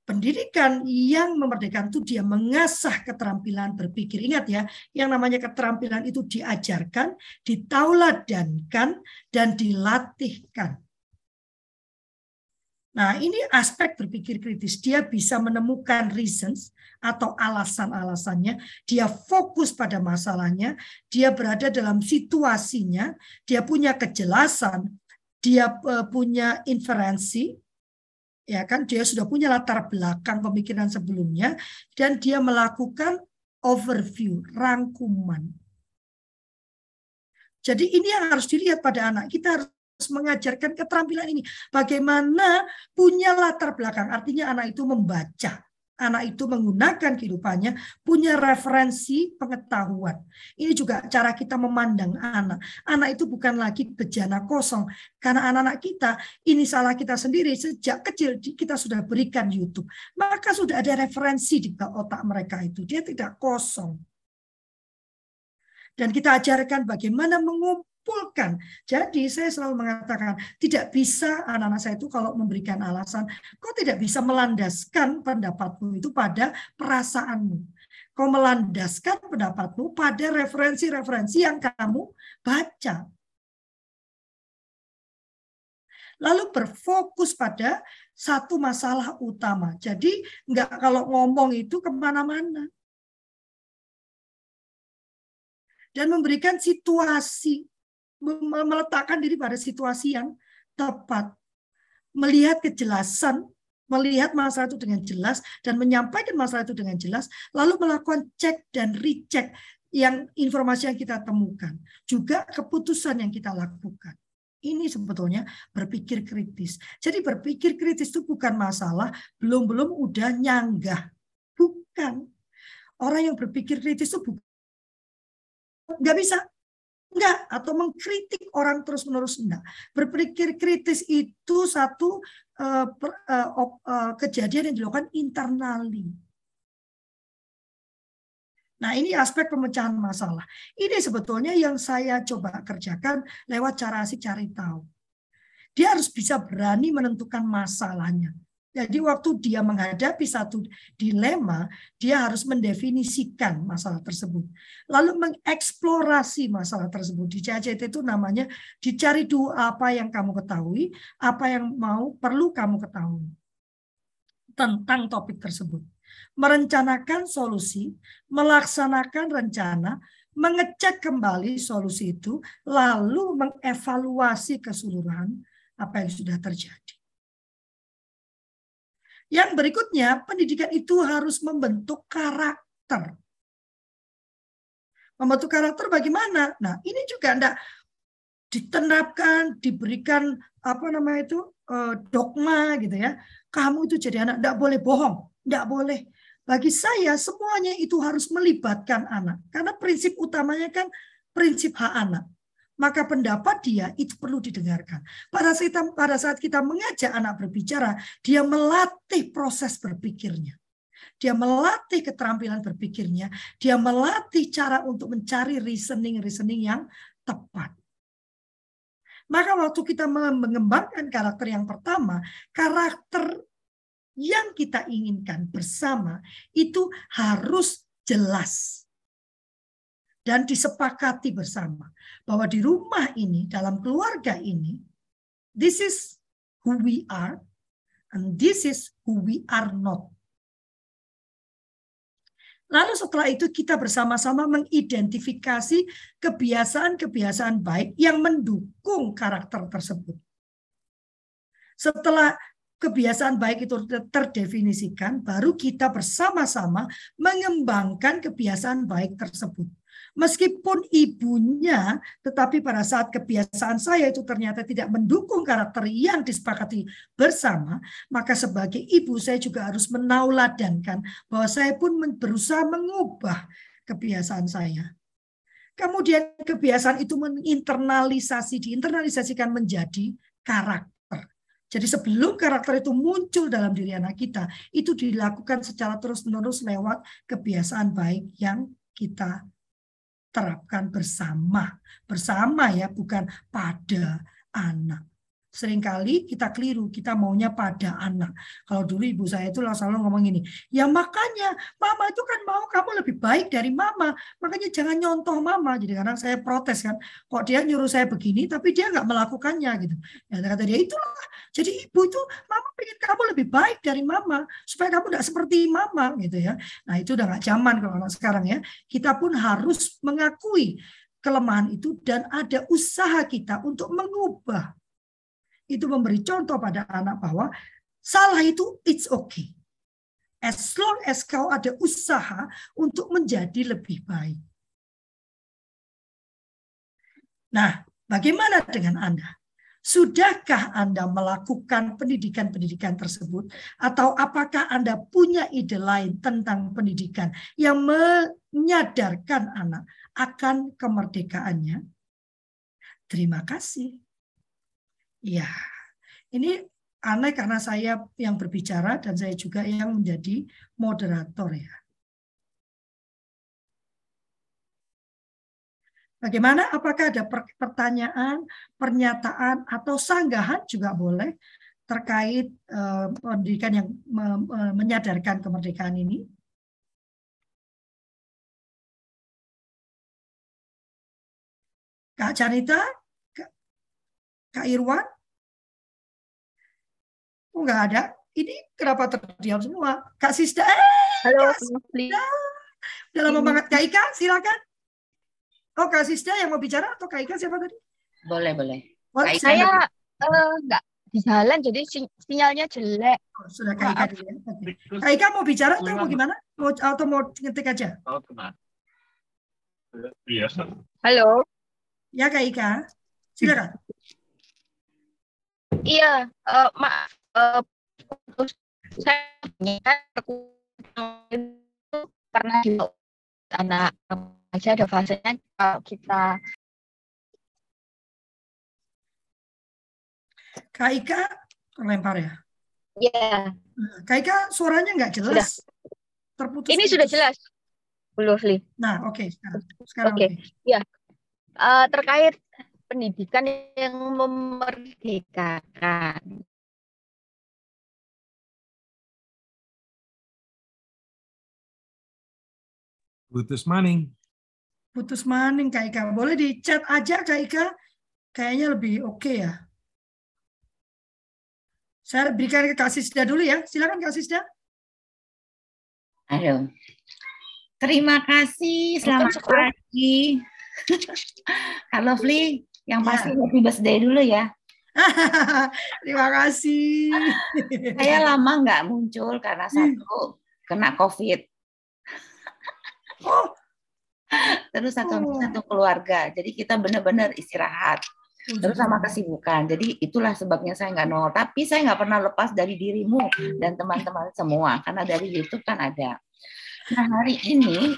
Pendidikan yang memerdekakan itu dia mengasah keterampilan berpikir. Ingat ya, yang namanya keterampilan itu diajarkan, ditauladankan, dan dilatihkan. Nah, ini aspek berpikir kritis. Dia bisa menemukan reasons atau alasan-alasannya. Dia fokus pada masalahnya. Dia berada dalam situasinya. Dia punya kejelasan. Dia punya inferensi. Ya kan? Dia sudah punya latar belakang pemikiran sebelumnya. Dan dia melakukan overview, rangkuman. Jadi ini yang harus dilihat pada anak. Kita harus mengajarkan keterampilan ini. Bagaimana punya latar belakang. Artinya anak itu membaca. Anak itu menggunakan kehidupannya. Punya referensi pengetahuan. Ini juga cara kita memandang anak. Anak itu bukan lagi bejana kosong. Karena anak-anak kita, ini salah kita sendiri. Sejak kecil kita sudah berikan YouTube. Maka sudah ada referensi di otak mereka itu. Dia tidak kosong. Dan kita ajarkan bagaimana mengumpulkan. Pulkan. Jadi saya selalu mengatakan tidak bisa anak-anak saya itu kalau memberikan alasan, kau tidak bisa melandaskan pendapatmu itu pada perasaanmu. Kau melandaskan pendapatmu pada referensi-referensi yang kamu baca. Lalu berfokus pada satu masalah utama. Jadi enggak kalau ngomong itu kemana-mana. Dan memberikan situasi, meletakkan diri pada situasi yang tepat, melihat kejelasan, melihat masalah itu dengan jelas, dan menyampaikan masalah itu dengan jelas, lalu melakukan cek dan recheck yang informasi yang kita temukan, juga keputusan yang kita lakukan. Ini sebetulnya berpikir kritis. Jadi berpikir kritis itu bukan masalah, belum-belum udah nyanggah. Bukan. orang yang berpikir kritis itu nggak bisa. Enggak, atau mengkritik orang terus-menerus, enggak. Berpikir kritis itu satu uh, per, uh, uh, kejadian yang dilakukan internally. Nah, ini aspek pemecahan masalah. Ini sebetulnya yang saya coba kerjakan lewat cara asik cari tahu. Dia harus bisa berani menentukan masalahnya. Jadi waktu dia menghadapi satu dilema, dia harus mendefinisikan masalah tersebut. Lalu mengeksplorasi masalah tersebut. Di C C T itu namanya dicari dulu apa yang kamu ketahui, apa yang mau perlu kamu ketahui tentang topik tersebut. Merencanakan solusi, melaksanakan rencana, mengecek kembali solusi itu, lalu mengevaluasi keseluruhan apa yang sudah terjadi. Yang berikutnya, pendidikan itu harus membentuk karakter. Membentuk karakter bagaimana? Nah, ini juga enggak diterapkan, diberikan apa namanya itu dogma gitu ya. Kamu itu jadi anak enggak boleh bohong, enggak boleh. Bagi saya semuanya itu harus melibatkan anak. Karena prinsip utamanya kan prinsip hak anak. Maka pendapat dia itu perlu didengarkan. Pada saat kita, pada saat kita mengajak anak berbicara, dia melatih proses berpikirnya. Dia melatih keterampilan berpikirnya. Dia melatih cara untuk mencari reasoning-reasoning yang tepat. Maka waktu kita mengembangkan karakter yang pertama, karakter yang kita inginkan bersama itu harus jelas. Dan disepakati bersama bahwa di rumah ini, dalam keluarga ini, this is who we are and this is who we are not. Lalu setelah itu kita bersama-sama mengidentifikasi kebiasaan-kebiasaan baik yang mendukung karakter tersebut. Setelah kebiasaan baik itu terdefinisikan, baru kita bersama-sama mengembangkan kebiasaan baik tersebut. Meskipun ibunya, tetapi pada saat kebiasaan saya itu ternyata tidak mendukung karakter yang disepakati bersama, maka sebagai ibu saya juga harus menauladankan bahwa saya pun berusaha mengubah kebiasaan saya. Kemudian kebiasaan itu menginternalisasi, diinternalisasikan menjadi karakter. Jadi sebelum karakter itu muncul dalam diri anak kita, itu dilakukan secara terus-menerus lewat kebiasaan baik yang kita terapkan bersama. Bersama ya, bukan pada anak. Seringkali kita keliru, kita maunya pada anak. Kalau dulu ibu saya itu selalu ngomong ini, ya makanya mama itu kan mau kamu lebih baik dari mama, makanya jangan nyontoh mama. Jadi kadang saya protes kan, kok dia nyuruh saya begini, tapi dia nggak melakukannya gitu. Ya, kata dia itulah, jadi ibu itu mama pengen kamu lebih baik dari mama, supaya kamu nggak seperti mama gitu ya. Nah itu udah nggak zaman kalau anak sekarang ya. Kita pun harus mengakui kelemahan itu dan ada usaha kita untuk mengubah. Itu memberi contoh pada anak bahwa salah itu it's okay. As long as kau ada usaha untuk menjadi lebih baik. Nah, bagaimana dengan Anda? Sudahkah Anda melakukan pendidikan-pendidikan tersebut? Atau apakah Anda punya ide lain tentang pendidikan yang menyadarkan anak akan kemerdekaannya? Terima kasih. Ya, ini aneh karena saya yang berbicara dan saya juga yang menjadi moderator ya. Bagaimana? Apakah ada pertanyaan, pernyataan, atau sanggahan juga boleh terkait eh, pendidikan yang me- me- menyadarkan kemerdekaan ini? Kak Janita? Kak Irwan? Oh, nggak ada. Ini kenapa terdiam semua? Kak Sista. Eh, Halo, Kak Sista. Udah lama banget. Kak Ika, silakan. Oh, Kak Sista yang mau bicara atau Kak Ika siapa tadi? Boleh, boleh. Oh, Kak Ika, saya uh, nggak di jalan, jadi sinyalnya jelek. Oh, sudah Kak Ika. Dulu. Kak Ika mau bicara atau mau gimana? Mau, atau mau ngetik aja? Oh, kemana? Halo. Ya, Kak Ika. Silakan. Iya, uh, maaf. Uh, saya punya kekurangan itu karena anak aja ada fasenya kalau kita. Kak Ika terlempar ya? Iya. Kak Ika suaranya nggak jelas. Sudah. Terputus. Ini sudah jelas. Belum, Li. Nah, oke. Okay. Sekarang. sekarang oke. Okay. Okay. Ya. Uh, terkait pendidikan yang memerdekakan. Putus maning. Putus maning, Kak Ika. Boleh di chat aja, Kak Ika. Kayaknya lebih oke okay ya. Saya berikan ke Kak Sisda dulu ya. Silakan Kak Sisda. Halo. Terima kasih. Selamat pagi. Kak Lovely, yang pasti happy birthday dulu ya. Terima kasih. Saya lama nggak muncul karena satu, kena COVID. Oh. Terus satu oh. satu keluarga, jadi kita benar-benar istirahat. Terus sama kesibukan, jadi itulah sebabnya saya nggak nol. Tapi saya nggak pernah lepas dari dirimu dan teman-teman semua, karena dari YouTube kan ada. Nah hari ini,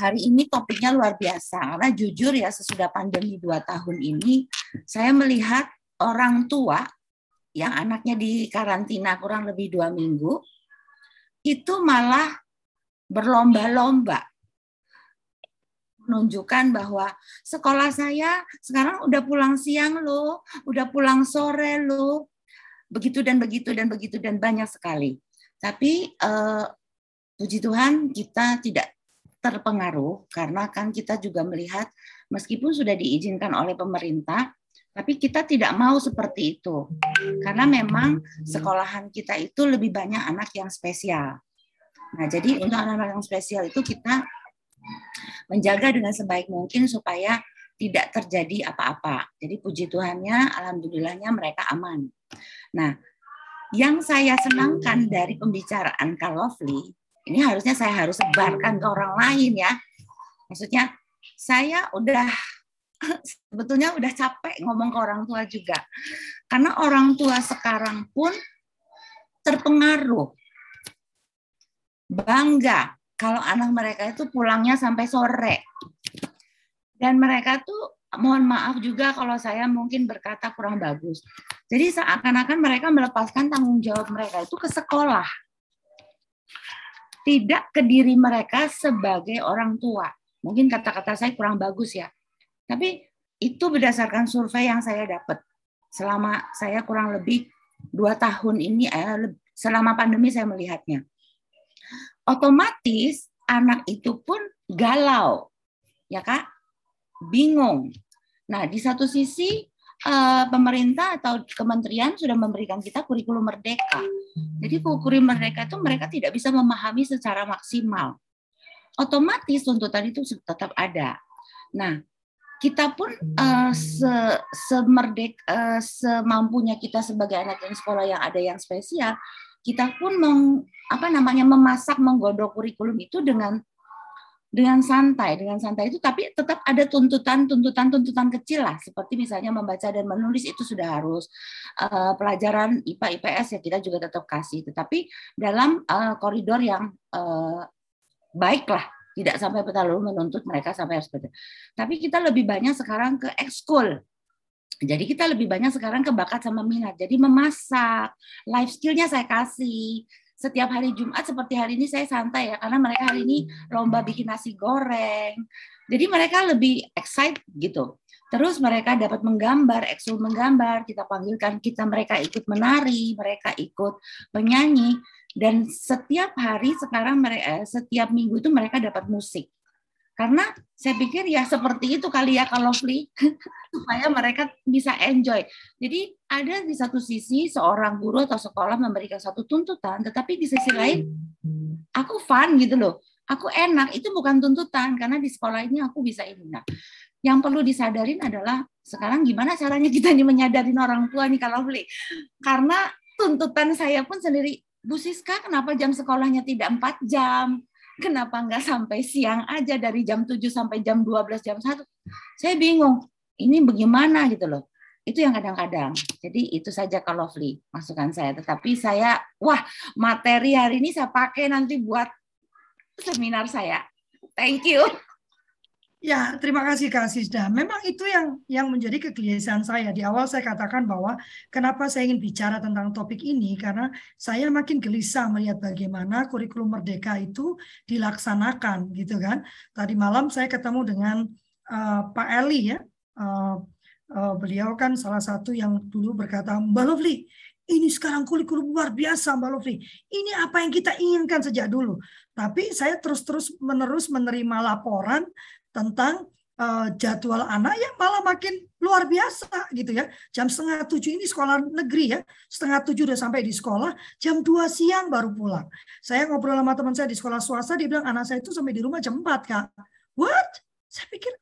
hari ini topiknya luar biasa. Karena jujur ya sesudah pandemi dua tahun ini, saya melihat orang tua yang anaknya di karantina kurang lebih dua minggu, itu malah berlomba-lomba menunjukkan bahwa sekolah saya sekarang udah pulang siang loh, udah pulang sore loh, begitu dan begitu dan begitu dan banyak sekali. Tapi eh, puji Tuhan kita tidak terpengaruh karena kan kita juga melihat meskipun sudah diizinkan oleh pemerintah, tapi kita tidak mau seperti itu karena memang sekolahan kita itu lebih banyak anak yang spesial. Nah jadi untuk anak-anak yang spesial itu kita menjaga dengan sebaik mungkin supaya tidak terjadi apa-apa. Jadi puji Tuhannya, alhamdulillahnya mereka aman. Nah, yang saya senangkan dari pembicaraan Kak Lovely, ini harusnya saya harus sebarkan ke orang lain ya. Maksudnya, saya udah sebetulnya udah capek ngomong ke orang tua juga. Karena orang tua sekarang pun terpengaruh. Bangga kalau anak mereka itu pulangnya sampai sore. Dan mereka tuh, mohon maaf juga kalau saya mungkin berkata kurang bagus. Jadi seakan-akan mereka melepaskan tanggung jawab mereka itu ke sekolah. Tidak ke diri mereka sebagai orang tua. Mungkin kata-kata saya kurang bagus ya. Tapi itu berdasarkan survei yang saya dapat. Selama saya kurang lebih dua tahun ini, selama pandemi saya melihatnya. Otomatis anak itu pun galau, ya Kak, bingung. Nah di satu sisi pemerintah atau kementerian sudah memberikan kita kurikulum merdeka. Jadi kurikulum merdeka itu mereka tidak bisa memahami secara maksimal. Otomatis tuntutan itu tetap ada. Nah kita pun semerdek, semampunya kita sebagai anak yang sekolah yang ada yang spesial. Kita pun meng, apa namanya memasak menggodok kurikulum itu dengan dengan santai, dengan santai itu tapi tetap ada tuntutan-tuntutan-tuntutan kecil lah, seperti misalnya membaca dan menulis itu sudah harus, uh, pelajaran I P A I P S ya kita juga tetap kasih, tetapi dalam uh, koridor yang uh, baik lah, tidak sampai terlalu menuntut mereka sampai harus beda. Tapi kita lebih banyak sekarang ke ekskul. Jadi kita lebih banyak sekarang ke bakat sama minat. Jadi memasak, life skill-nya saya kasih. Setiap hari Jumat seperti hari ini saya santai ya, karena mereka hari ini lomba bikin nasi goreng. Jadi mereka lebih excited gitu. Terus mereka dapat menggambar, ekskul menggambar, kita panggilkan kita, mereka ikut menari, mereka ikut menyanyi. Dan setiap hari sekarang, mereka, setiap minggu itu mereka dapat musik. Karena saya pikir ya seperti itu kali ya kalau free supaya mereka bisa enjoy. Jadi ada di satu sisi seorang guru atau sekolah memberikan satu tuntutan, tetapi di sisi lain aku fun gitu loh, aku enak itu bukan tuntutan karena di sekolah ini aku bisa ini. Nah, yang perlu disadarin adalah sekarang gimana caranya kita nih menyadarin orang tua nih kalau free, karena tuntutan saya pun sendiri, Bu Siska kenapa jam sekolahnya tidak empat jam? Kenapa nggak sampai siang aja dari jam tujuh sampai jam dua belas, jam satu? Saya bingung, ini bagaimana gitu loh. Itu yang kadang-kadang. Jadi itu saja Kak Lovely, masukan saya. Tetapi saya, wah materi hari ini saya pakai nanti buat seminar saya. Thank you. Ya, terima kasih Kak Sisda. Memang itu yang yang menjadi kegelisahan saya. Di awal saya katakan bahwa kenapa saya ingin bicara tentang topik ini, karena saya makin gelisah melihat bagaimana kurikulum merdeka itu dilaksanakan, gitu kan. Tadi malam saya ketemu dengan uh, Pak Eli, ya. Uh, uh, beliau kan salah satu yang dulu berkata, Mbak Lovely, ini sekarang kurikulum luar biasa Mbak Lovely. Ini apa yang kita inginkan sejak dulu. Tapi saya terus-terus menerus menerima laporan tentang uh, jadwal anak yang malah makin luar biasa gitu ya. Jam setengah tujuh ini sekolah negeri ya, setengah tujuh udah sampai di sekolah, jam dua siang baru pulang. Saya ngobrol sama teman saya di sekolah swasta, dia bilang anak saya itu sampai di rumah jam empat Kak. What? Saya pikir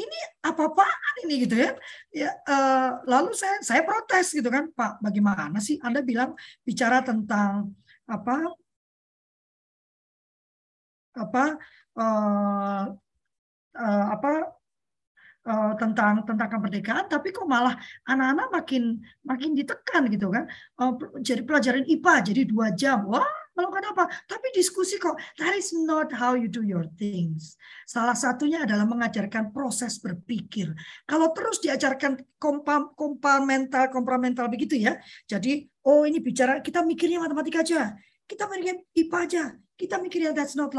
ini apa-apaan ini gitu ya. Ya uh, lalu saya saya protes gitu kan, Pak, bagaimana sih Anda bilang bicara tentang apa apa uh, Uh, apa uh, tentang tentang kemerdekaan, tapi kok malah anak-anak makin makin ditekan gitu kan. Uh, jadi pelajaran I P A jadi dua jam, wah melakukan apa? Tapi diskusi kok. That is not how you do your things. Salah satunya adalah mengajarkan proses berpikir. Kalau terus diajarkan kompam, komplemental komplemental begitu ya. Jadi oh ini bicara kita mikirnya matematika aja, kita mikirnya I P A aja. Kita mikirnya that's not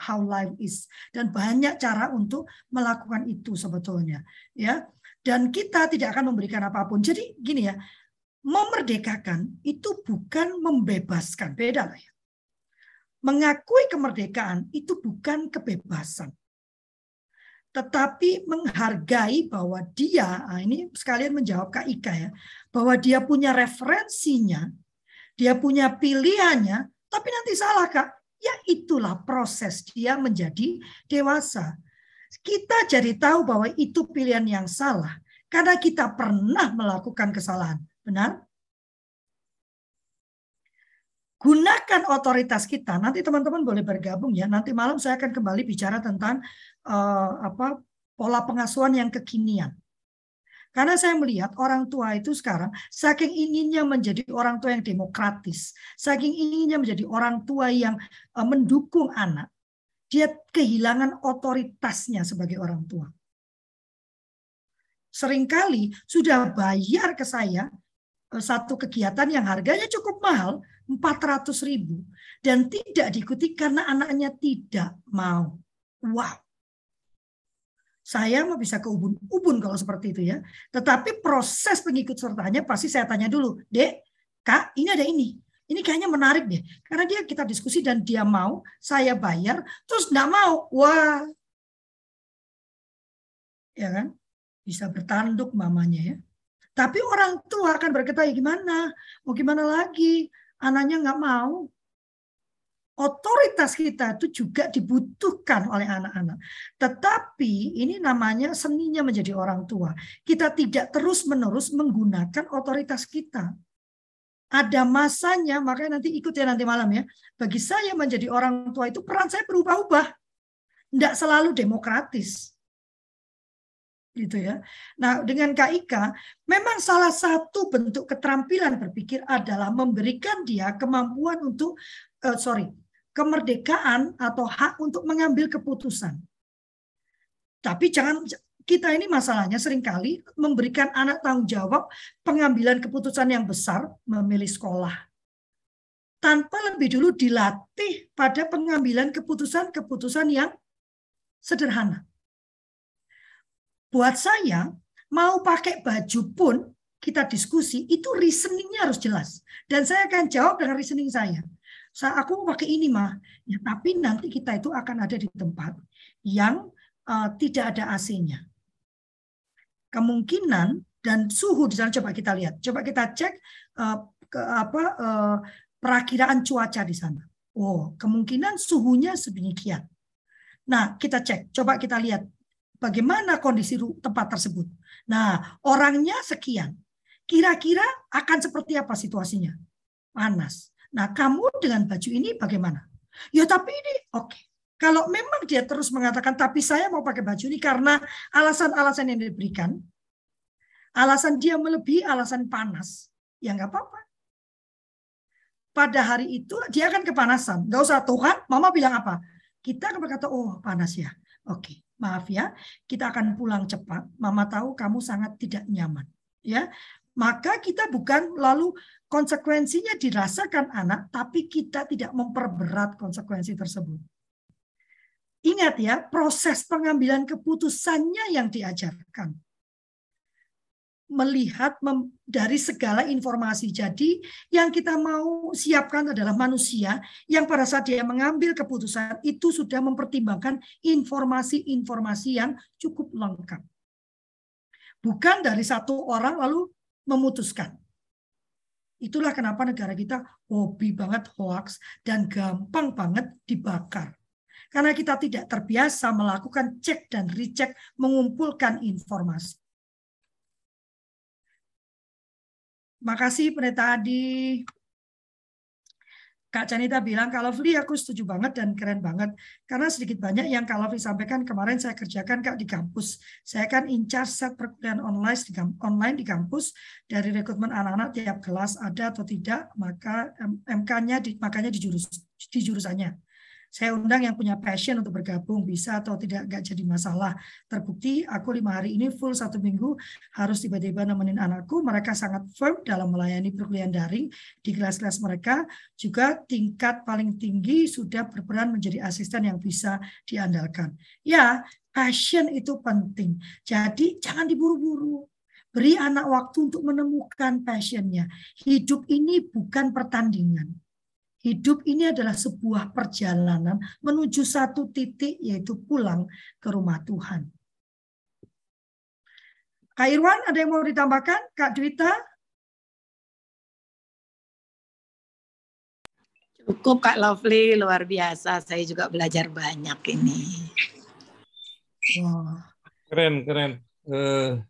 how life is, dan banyak cara untuk melakukan itu sebetulnya, ya. Dan kita tidak akan memberikan apapun. Jadi gini ya, memerdekakan itu bukan membebaskan, beda lah ya. Mengakui kemerdekaan itu bukan kebebasan, tetapi menghargai bahwa dia, nah ini sekalian menjawab Kak Ika ya, bahwa dia punya referensinya, dia punya pilihannya. Tapi nanti salah, Kak. Ya itulah proses dia menjadi dewasa. Kita jadi tahu bahwa itu pilihan yang salah karena kita pernah melakukan kesalahan. Benar? Gunakan otoritas kita. Nanti teman-teman boleh bergabung ya. Nanti malam saya akan kembali bicara tentang uh, apa pola pengasuhan yang kekinian. Karena saya melihat orang tua itu sekarang saking inginnya menjadi orang tua yang demokratis, saking inginnya menjadi orang tua yang mendukung anak, dia kehilangan otoritasnya sebagai orang tua. Seringkali sudah bayar ke saya satu kegiatan yang harganya cukup mahal, empat ratus ribu, dan tidak diikuti karena anaknya tidak mau. Wow. Saya mau bisa ke ubun-ubun kalau seperti itu ya. Tetapi proses pengikut sertanya pasti saya tanya dulu, Dek, Kak, ini ada ini. Ini kayaknya menarik deh. Karena dia kita diskusi dan dia mau, saya bayar, terus nggak mau. Wah. Ya kan? Bisa bertanduk mamanya ya. Tapi orang tua akan berkata, ya gimana? Mau gimana lagi? Anaknya nggak mau. Otoritas kita itu juga dibutuhkan oleh anak-anak. Tetapi ini namanya seninya menjadi orang tua. Kita tidak terus-menerus menggunakan otoritas kita. Ada masanya, makanya nanti ikut ya nanti malam ya. Bagi saya menjadi orang tua itu peran saya berubah-ubah. Tidak selalu demokratis. Gitu ya. Nah, dengan K I K, memang salah satu bentuk keterampilan berpikir adalah memberikan dia kemampuan untuk uh, sorry, kemerdekaan atau hak untuk mengambil keputusan. Tapi jangan, kita ini masalahnya seringkali memberikan anak tanggung jawab pengambilan keputusan yang besar, memilih sekolah. Tanpa lebih dulu dilatih pada pengambilan keputusan-keputusan yang sederhana. Buat saya, mau pakai baju pun kita diskusi, itu reasoning-nya harus jelas. Dan saya akan jawab dengan reasoning saya. Saya, aku mau pakai ini mah, ya, tapi nanti kita itu akan ada di tempat yang uh, tidak ada A C-nya. Kemungkinan dan suhu di sana coba kita lihat, coba kita cek uh, ke, apa uh, perakiraan cuaca di sana. Oh, kemungkinan suhunya sedemikian. Nah, kita cek, coba kita lihat bagaimana kondisi tempat tersebut. Nah, orangnya sekian. Kira-kira akan seperti apa situasinya? Panas. Nah, kamu dengan baju ini bagaimana? Ya, tapi ini oke. Okay. Kalau memang dia terus mengatakan, tapi saya mau pakai baju ini karena alasan-alasan yang diberikan, alasan dia melebihi alasan panas, ya nggak apa-apa. Pada hari itu, dia akan kepanasan. Nggak usah, Tuhan, Mama bilang apa? Kita akan berkata, oh panas ya, oke, maaf ya, kita akan pulang cepat, mama tahu kamu sangat tidak nyaman. Ya, maka kita bukan lalu konsekuensinya dirasakan anak, tapi kita tidak memperberat konsekuensi tersebut. Ingat ya, proses pengambilan keputusannya yang diajarkan. Melihat mem, dari segala informasi. Jadi yang kita mau siapkan adalah manusia yang pada saat dia mengambil keputusan itu sudah mempertimbangkan informasi-informasi yang cukup lengkap. Bukan dari satu orang lalu memutuskan. Itulah kenapa negara kita hobi banget hoaks dan gampang banget dibakar. Karena kita tidak terbiasa melakukan cek dan recheck, mengumpulkan informasi. Makasih pendeta Adi. Kak Chanita bilang, kalau Fli aku setuju banget dan keren banget. Karena sedikit banyak yang kalau Fli sampaikan kemarin saya kerjakan Kak di kampus. Saya kan in-charge set perkuliahan online di, online di kampus. Dari rekrutmen anak-anak tiap kelas ada atau tidak, maka M K-nya makanya di, jurus, di jurusannya. Saya undang yang punya passion untuk bergabung, bisa atau tidak, nggak jadi masalah. Terbukti aku lima hari ini full satu minggu harus tiba-tiba nemenin anakku. Mereka sangat firm dalam melayani perkuliahan daring di kelas-kelas mereka. Juga tingkat paling tinggi sudah berperan menjadi asisten yang bisa diandalkan. Ya, passion itu penting. Jadi jangan diburu-buru. Beri anak waktu untuk menemukan passionnya. Hidup ini bukan pertandingan. Hidup ini adalah sebuah perjalanan menuju satu titik, yaitu pulang ke rumah Tuhan. Kak Irwan, ada yang mau ditambahkan? Kak Dwita? Cukup Kak Lovely, luar biasa. Saya juga belajar banyak ini. Wow. Keren, keren. Uh,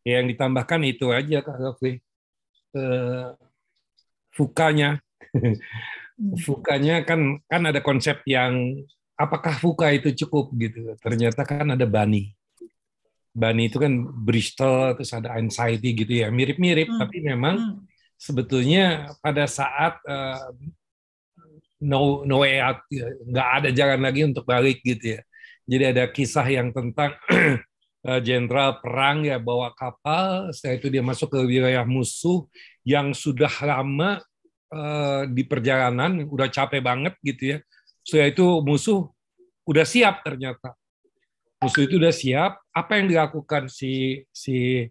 yang ditambahkan itu aja Kak Lovely. Uh, VUCA-nya. VUCA-nya kan kan ada konsep yang apakah VUCA itu cukup gitu. Ternyata kan ada BANI. BANI itu kan Bristol, terus ada anxiety gitu ya, mirip-mirip. Hmm. Tapi memang hmm. sebetulnya pada saat uh, no no way out, nggak ada jalan lagi untuk balik gitu ya. Jadi ada kisah yang tentang jenderal perang ya, bawa kapal, setelah itu dia masuk ke wilayah musuh yang sudah lama di perjalanan, udah capek banget gitu ya. Setelah itu musuh udah siap ternyata. Musuh itu udah siap. Apa yang dilakukan si si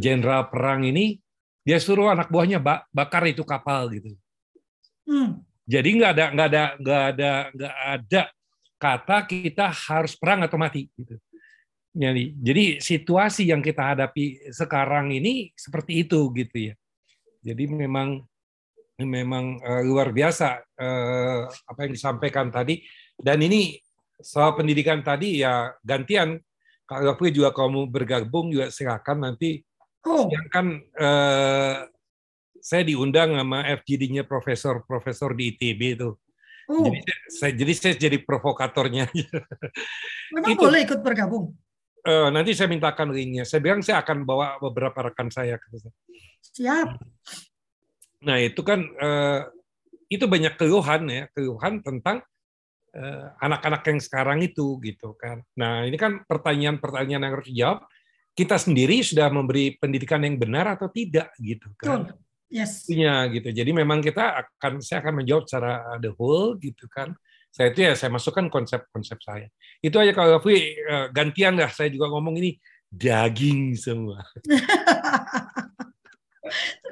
jenderal perang ini? Dia suruh anak buahnya bakar itu kapal gitu. Hmm. Jadi nggak ada nggak ada nggak ada nggak ada kata kita harus perang atau mati gitu. Jadi, jadi situasi yang kita hadapi sekarang ini seperti itu gitu ya. Jadi memang memang uh, luar biasa uh, apa yang disampaikan tadi. Dan ini soal pendidikan tadi ya, gantian Kak Lovely juga kamu bergabung juga silakan nanti. Oh. Siang kan uh, saya diundang sama F G D-nya profesor-profesor di I T B itu. Oh. Jadi saya jadi saya jadi provokatornya. Memang boleh ikut bergabung. Uh, nanti saya mintakan linknya. Saya bilang saya akan bawa beberapa rekan saya. Siap. Nah itu kan eh, itu banyak keluhan ya keluhan tentang eh, anak-anak yang sekarang itu gitu kan. Nah ini kan pertanyaan-pertanyaan yang harus dijawab. Kita sendiri sudah memberi pendidikan yang benar atau tidak gitu kan? Betul. Yes. Iya gitu. Jadi memang kita akan saya akan menjawab secara the whole gitu kan. Saya itu ya saya masukkan konsep-konsep saya. Itu aja kalau aku eh, gantian lah saya juga ngomong ini daging semua.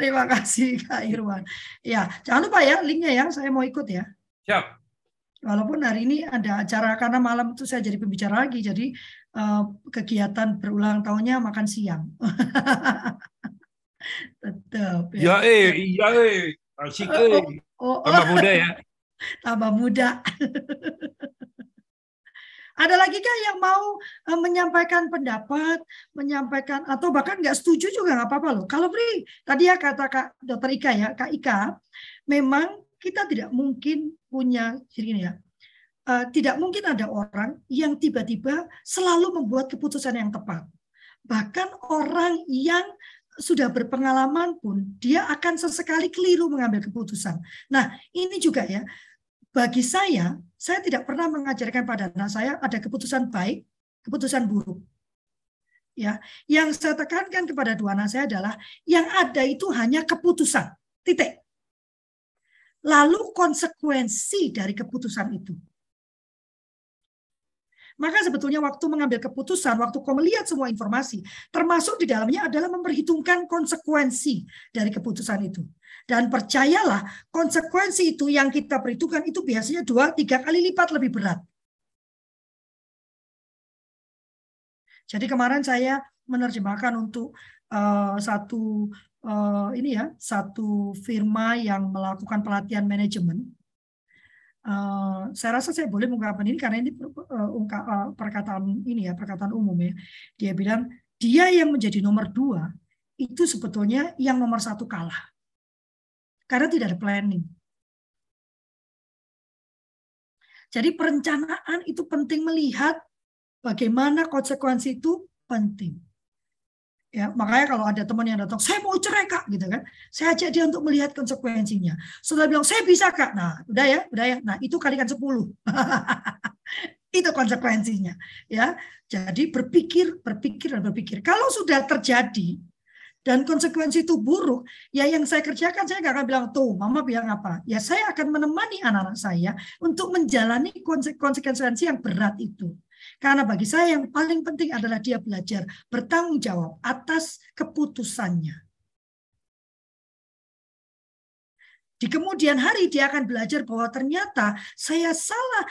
Terima kasih Kak Irwan. Ya, jangan lupa ya linknya ya, saya mau ikut ya. Siap. Walaupun hari ini ada acara karena malam itu saya jadi pembicara lagi, jadi uh, kegiatan berulang tahunnya makan siang. Tetap. Ya, ya eh, ya eh, asik eh. Oh, oh, oh. Tambah muda ya. Tambah muda. Ada lagi kah yang mau uh, menyampaikan pendapat, menyampaikan atau bahkan nggak setuju juga nggak apa-apa loh. Kalau Pri, tadi ya kata Kak Dokter Ika ya, Kak Ika, memang kita tidak mungkin punya, jadi gini ya, uh, tidak mungkin ada orang yang tiba-tiba selalu membuat keputusan yang tepat. Bahkan orang yang sudah berpengalaman pun, dia akan sesekali keliru mengambil keputusan. Nah, ini juga ya, Bagi saya, saya tidak pernah mengajarkan pada anak saya ada keputusan baik, keputusan buruk. Ya, yang saya tekankan kepada dua anak saya adalah yang ada itu hanya keputusan, titik. Lalu konsekuensi dari keputusan itu. Maka sebetulnya waktu mengambil keputusan, waktu kau melihat semua informasi, termasuk di dalamnya adalah memperhitungkan konsekuensi dari keputusan itu. Dan percayalah, konsekuensi itu yang kita perhitungkan itu biasanya dua, tiga kali lipat lebih berat. Jadi kemarin saya menerjemahkan untuk uh, satu uh, ini ya, satu firma yang melakukan pelatihan manajemen. Uh, saya rasa saya boleh mengungkapkan ini karena ini uh, ungka, uh, perkataan ini ya, perkataan umum ya. Dia bilang dia yang menjadi nomor dua itu sebetulnya yang nomor satu kalah karena tidak ada planning. Jadi perencanaan itu penting, melihat bagaimana konsekuensi itu penting. Ya, makanya kalau ada teman yang datang, saya mau cerai kak, gitu kan? Saya ajak dia untuk melihat konsekuensinya. Setelah bilang saya bisa kak, nah udah ya, udah ya. Nah itu kalikan sepuluh. Itu konsekuensinya. Ya, jadi berpikir, berpikir dan berpikir. Kalau sudah terjadi dan konsekuensi itu buruk, ya yang saya kerjakan saya nggak akan bilang tuh, mama bilang apa? Ya saya akan menemani anak-anak saya untuk menjalani konsekuensi yang berat itu. Karena bagi saya yang paling penting adalah dia belajar bertanggung jawab atas keputusannya. Di kemudian hari dia akan belajar bahwa ternyata saya salah,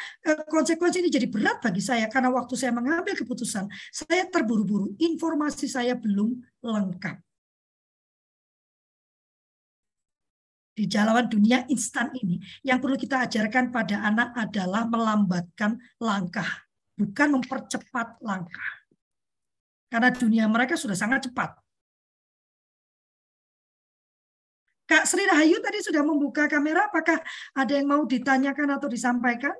konsekuensi ini jadi berat bagi saya karena waktu saya mengambil keputusan, saya terburu-buru, informasi saya belum lengkap. Di jalan dunia instan ini, yang perlu kita ajarkan pada anak adalah melambatkan langkah, bukan mempercepat langkah. Karena dunia mereka sudah sangat cepat. Kak Sri Rahayu tadi sudah membuka kamera, apakah ada yang mau ditanyakan atau disampaikan?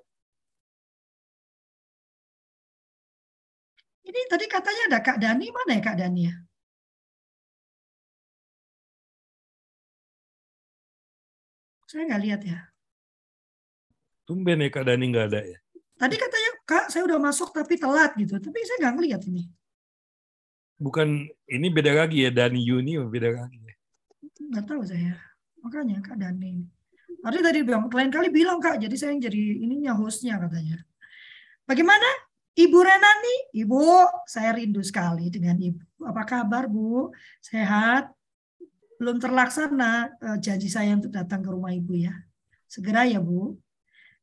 Ini tadi katanya ada Kak Dani, mana ya Kak Dani? Saya nggak lihat ya. Tumben ya Kak Dani nggak ada ya? Tadi katanya, Kak, saya udah masuk tapi telat gitu. Tapi saya nggak ngeliat ini. Bukan, ini beda lagi ya. Dani Yuni beda lagi. Nggak tahu saya. Makanya Kak Dani. Artinya tadi bilang, lain kali bilang Kak. Jadi saya yang jadi ininya, hostnya katanya. Bagaimana? Ibu Renani? Ibu, saya rindu sekali dengan Ibu. Apa kabar Bu? Sehat? Belum terlaksana janji saya untuk datang ke rumah Ibu ya. Segera ya Bu.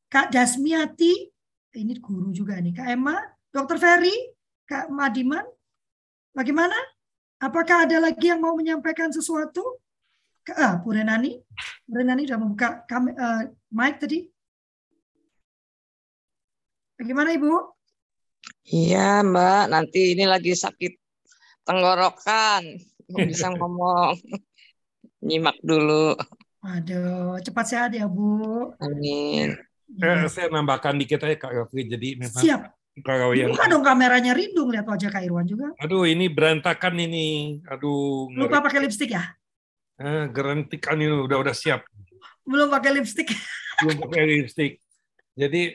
Kak Dasmiati, ini guru juga nih, Kak Emma, Dokter Ferry, Kak Madiman, bagaimana? Apakah ada lagi yang mau menyampaikan sesuatu? Kak, ah, Bu Renani, Bu Renani sudah membuka kam- uh, mic tadi. Bagaimana Ibu? Iya Mbak, nanti ini lagi sakit tenggorokan, nggak bisa ngomong, nyimak dulu. Aduh, cepat sehat ya Bu. Amin. Ya. Saya nambahkan dikit aja Kak Irwan, jadi memang siap. Kalau yang buka dong kameranya, rindu lihat wajah Kak Irwan juga. Aduh ini berantakan ini, aduh. Lupa ngeri. Pakai lipstik ya? Eh, gerentikan ini udah udah siap. Belum pakai lipstik. Belum pakai lipstik. Jadi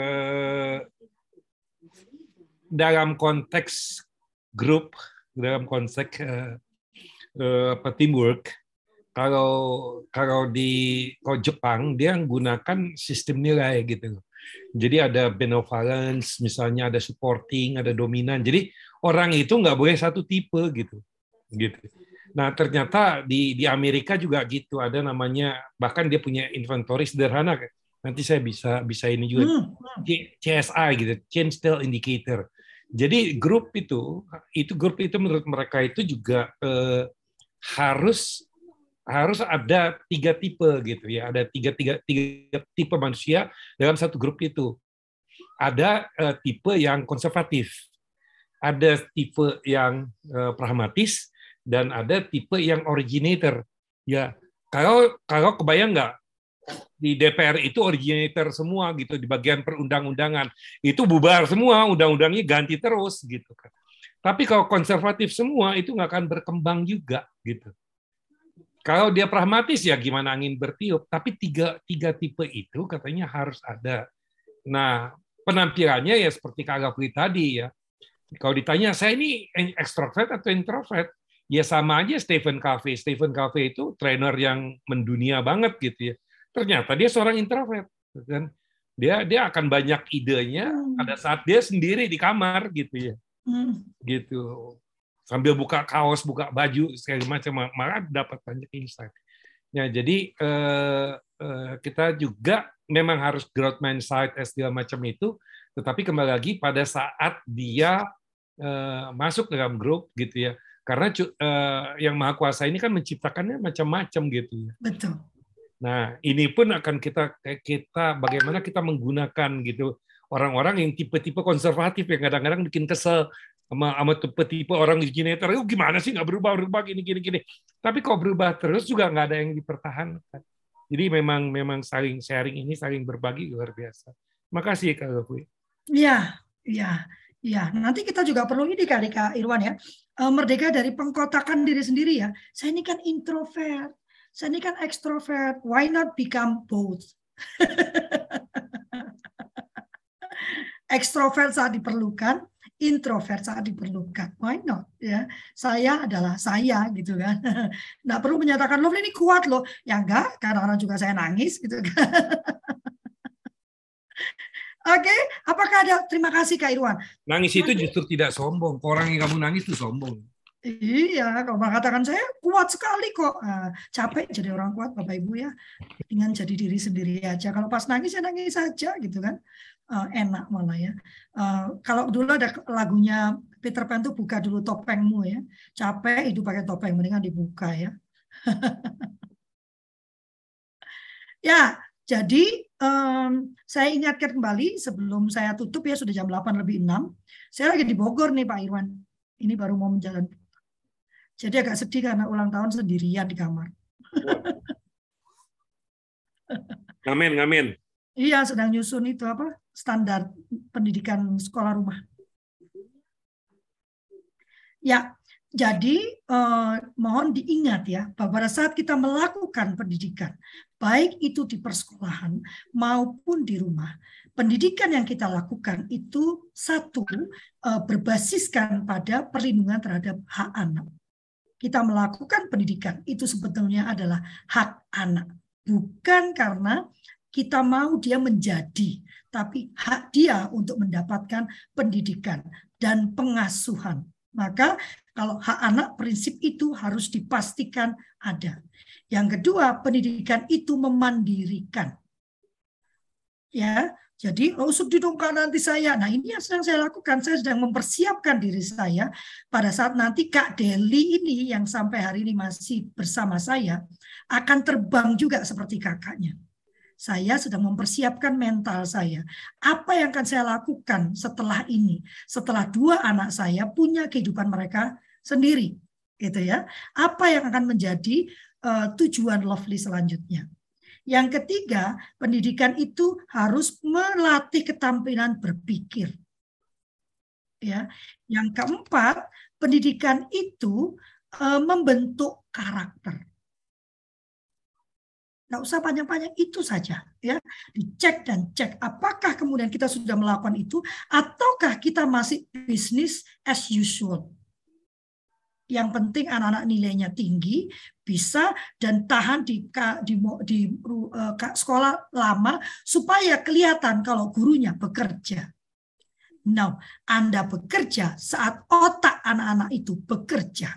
eh, dalam konteks grup, dalam konteks eh, eh, teamwork. Kalau kalau di kalau Jepang dia menggunakan sistem nilai gitu. Jadi ada benevolence, misalnya ada supporting, ada dominan. Jadi orang itu nggak boleh satu tipe gitu, gitu. Nah ternyata di di Amerika juga gitu, ada namanya, bahkan dia punya inventory sederhana. Nanti saya bisa bisa ini juga C S I gitu, Change Style Indicator. Jadi grup itu itu grup itu menurut mereka itu juga eh, harus harus ada tiga tipe gitu ya, ada tiga tiga tiga tipe manusia dalam satu grup itu. Ada uh, tipe yang konservatif, ada tipe yang uh, pragmatis, dan ada tipe yang originator. Ya kalau kalau kebayang nggak di D P R itu originator semua gitu, di bagian perundang-undangan itu bubar semua, undang-undangnya ganti terus gitu kan. Tapi kalau konservatif semua itu nggak akan berkembang juga gitu. Kalau dia pragmatis, ya gimana angin bertiup. Tapi tiga, tiga tipe itu katanya harus ada. Nah, penampilannya ya seperti Kak Gafri tadi ya. Kalau ditanya, saya ini extrovert atau introvert? Ya sama aja Stephen Covey. Stephen Covey itu trainer yang mendunia banget gitu ya. Ternyata dia seorang introvert. Kan? Dia dia akan banyak idenya pada saat dia sendiri di kamar gitu ya. Gitu. Sambil buka kaos, buka baju, segala macam, malah dapat banyak insight. Ya, jadi eh, eh, kita juga memang harus growth mindset, segala macam itu, tetapi kembali lagi pada saat dia eh, masuk dalam grup, gitu ya. Karena eh, yang Maha Kuasa ini kan menciptakannya macam-macam, gitu ya. Betul. Nah, ini pun akan kita kita bagaimana kita menggunakan gitu orang-orang yang tipe-tipe konservatif yang kadang-kadang bikin kesel. Sama, sama tipe-tipe orang generator, oh, gimana sih nggak berubah-berubah gini-gini-gini. Tapi kalau berubah terus juga nggak ada yang dipertahankan. Jadi memang memang saling sharing ini, saling berbagi luar biasa. Makasih Kak Gafri. Iya, iya, iya. Nanti kita juga perlu ini kali Kak Irwan ya, merdeka dari pengkotakan diri sendiri ya. Saya ini kan introvert, saya ini kan extrovert. Why not become both? Extrovert saat diperlukan, introvert saat diperlukan, why not? Ya, saya adalah saya gitu kan. Nggak perlu menyatakan loh ini kuat loh, ya enggak, karena orang juga saya nangis gitu kan. Oke, okay. Apakah ada? Terima kasih Kak Irwan. Nangis itu justru tidak sombong. Orang yang kamu nangis itu sombong. Iya, kalau mengatakan saya kuat sekali kok, nah, capek jadi orang kuat Bapak Ibu ya, dengan jadi diri sendiri aja. Kalau pas nangis ya nangis aja gitu kan, uh, enak malah ya. Uh, kalau dulu ada lagunya Peter Pan tuh buka dulu topengmu ya, capek hidup pakai topeng mendingan dibuka ya. Ya, jadi um, saya ingatkan kembali sebelum saya tutup ya sudah jam delapan lebih enam. Saya lagi di Bogor nih Pak Irwan, ini baru mau menjalan. Jadi agak sedih karena ulang tahun sendirian di kamar. Ngamen, ngamen. Iya, sedang nyusun itu apa? Standar pendidikan sekolah rumah. Ya, jadi eh, mohon diingat ya, bahwa pada saat kita melakukan pendidikan, baik itu di persekolahan maupun di rumah, pendidikan yang kita lakukan itu satu, eh, berbasiskan pada perlindungan terhadap hak anak. Kita melakukan pendidikan itu sebetulnya adalah hak anak. Bukan karena kita mau dia menjadi, tapi hak dia untuk mendapatkan pendidikan dan pengasuhan. Maka kalau hak anak, prinsip itu harus dipastikan ada. Yang kedua, pendidikan itu memandirikan. Ya, jadi usut didongkak nanti saya. Nah ini yang sedang saya lakukan. Saya sedang mempersiapkan diri saya pada saat nanti Kak Deli ini yang sampai hari ini masih bersama saya akan terbang juga seperti kakaknya. Saya sedang mempersiapkan mental saya. Apa yang akan saya lakukan setelah ini? Setelah dua anak saya punya kehidupan mereka sendiri, gitu ya. Apa yang akan menjadi uh, tujuan Lovely selanjutnya? Yang ketiga, pendidikan itu harus melatih keterampilan berpikir. Ya. Yang keempat, pendidikan itu e, membentuk karakter. Nggak usah panjang-panjang, itu saja. Ya. Dicek dan cek apakah kemudian kita sudah melakukan itu, ataukah kita masih business as usual. Yang penting anak-anak nilainya tinggi, bisa dan tahan di, di, di uh, sekolah lama supaya kelihatan kalau gurunya bekerja. Now, Anda bekerja saat otak anak-anak itu bekerja.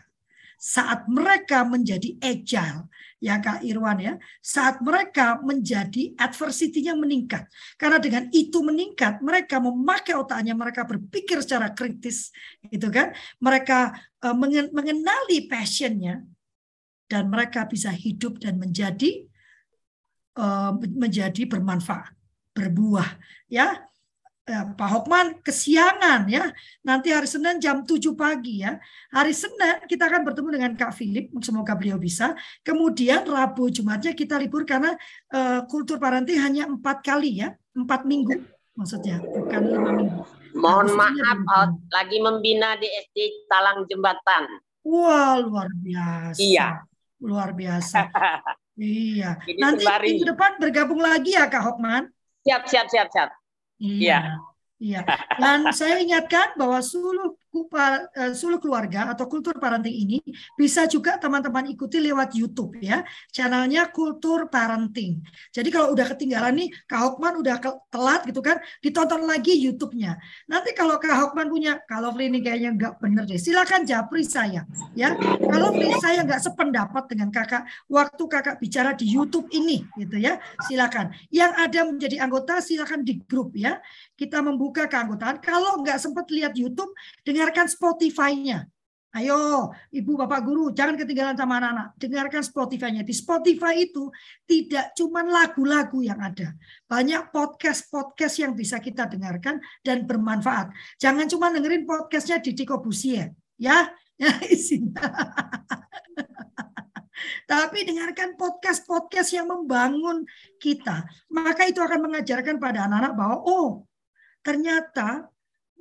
Saat mereka menjadi agile, ya Kak Irwan ya, saat mereka menjadi adversity-nya meningkat. Karena dengan itu meningkat, mereka memakai otaknya, mereka berpikir secara kritis, gitu kan? Mereka uh, mengenali passion-nya dan mereka bisa hidup dan menjadi uh, menjadi bermanfaat, berbuah, ya. Ya, Pak Hokman kesiangan ya, nanti hari Senin jam tujuh pagi ya, hari Senin kita akan bertemu dengan Kak Philip, semoga beliau bisa, kemudian Rabu Jumatnya kita libur karena uh, kultur parenting hanya empat kali ya, empat minggu maksudnya, bukan lima minggu. Mohon maaf, lagi membina di S D Talang Jembatan. Wah, luar biasa. Iya. luar biasa. Iya. Jadi nanti sembari. Minggu depan bergabung lagi ya Kak Hokman. Siap, siap, siap, siap. Iya. Iya. Dan saya ingatkan bahwa suluh suluh keluarga atau kultur parenting ini bisa juga teman-teman ikuti lewat YouTube ya. Channelnya Kultur Parenting. Jadi kalau udah ketinggalan nih, Kak Hokman udah telat gitu kan, ditonton lagi YouTube-nya. Nanti kalau Kak Hokman punya, kalau Fri ini kayaknya nggak bener deh, silakan japri saya ya. Kalau Fri saya nggak sependapat dengan kakak, waktu kakak bicara di YouTube ini gitu ya, silakan. Yang ada menjadi anggota silakan di grup ya. Kita membuka keanggotaan. Kalau nggak sempat lihat YouTube, dengan dengarkan Spotify-nya. Ayo, Ibu Bapak Guru, jangan ketinggalan sama anak-anak. Dengarkan Spotify-nya. Di Spotify itu tidak cuma lagu-lagu yang ada. Banyak podcast-podcast yang bisa kita dengarkan dan bermanfaat. Jangan cuma dengerin podcast-nya Deddy Corbuzier, ya. Ya, isinya. Tapi dengarkan podcast-podcast yang membangun kita. Maka itu akan mengajarkan pada anak-anak bahwa oh, ternyata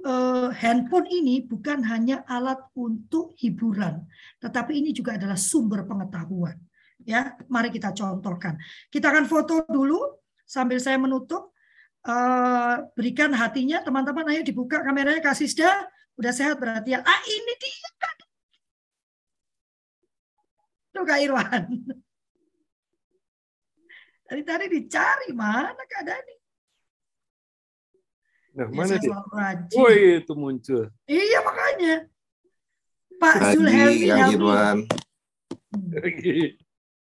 Uh, handphone ini bukan hanya alat untuk hiburan, tetapi ini juga adalah sumber pengetahuan. Ya, mari kita contohkan. Kita akan foto dulu sambil saya menutup. Uh, berikan hatinya, teman-teman. Ayo dibuka kameranya, Kak Sisda. Udah sehat berarti ya. Ah, ini dia. Tuh Kak Irwan. Dari tadi dicari mana Kak Dani. Nah, mana dia? Oh, itu muncul. Iya, makanya. Pak Zulhelmi Helmi.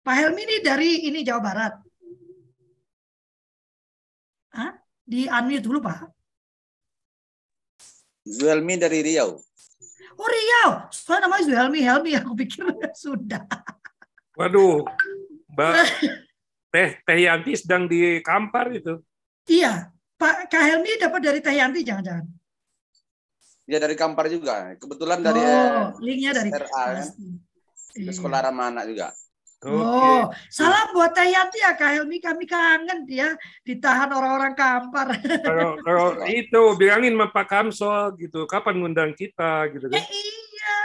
Pak Helmi ini dari ini Jawa Barat. Hah? Di unmute dulu, Pak. Zulhelmi dari Riau. Oh, Riau. Soalnya namanya Zulhelmi Helmi, aku pikir sudah. Waduh. Mbak Teh Teh Yanti sedang di Kampar itu. Iya. Pak Kak Helmi dapat dari Teh Yanti jangan-jangan? Ya dari Kampar juga. Kebetulan dari oh, linknya dari S R A, sekolah ramah anak juga. Oh, okay. Salam buat Teh Yanti ya Kak Helmi. Kami kangen dia ditahan orang-orang Kampar. Kalau, kalau itu bilangin sama Pak Kamsol gitu. Kapan ngundang kita gitu kan? Eh, iya.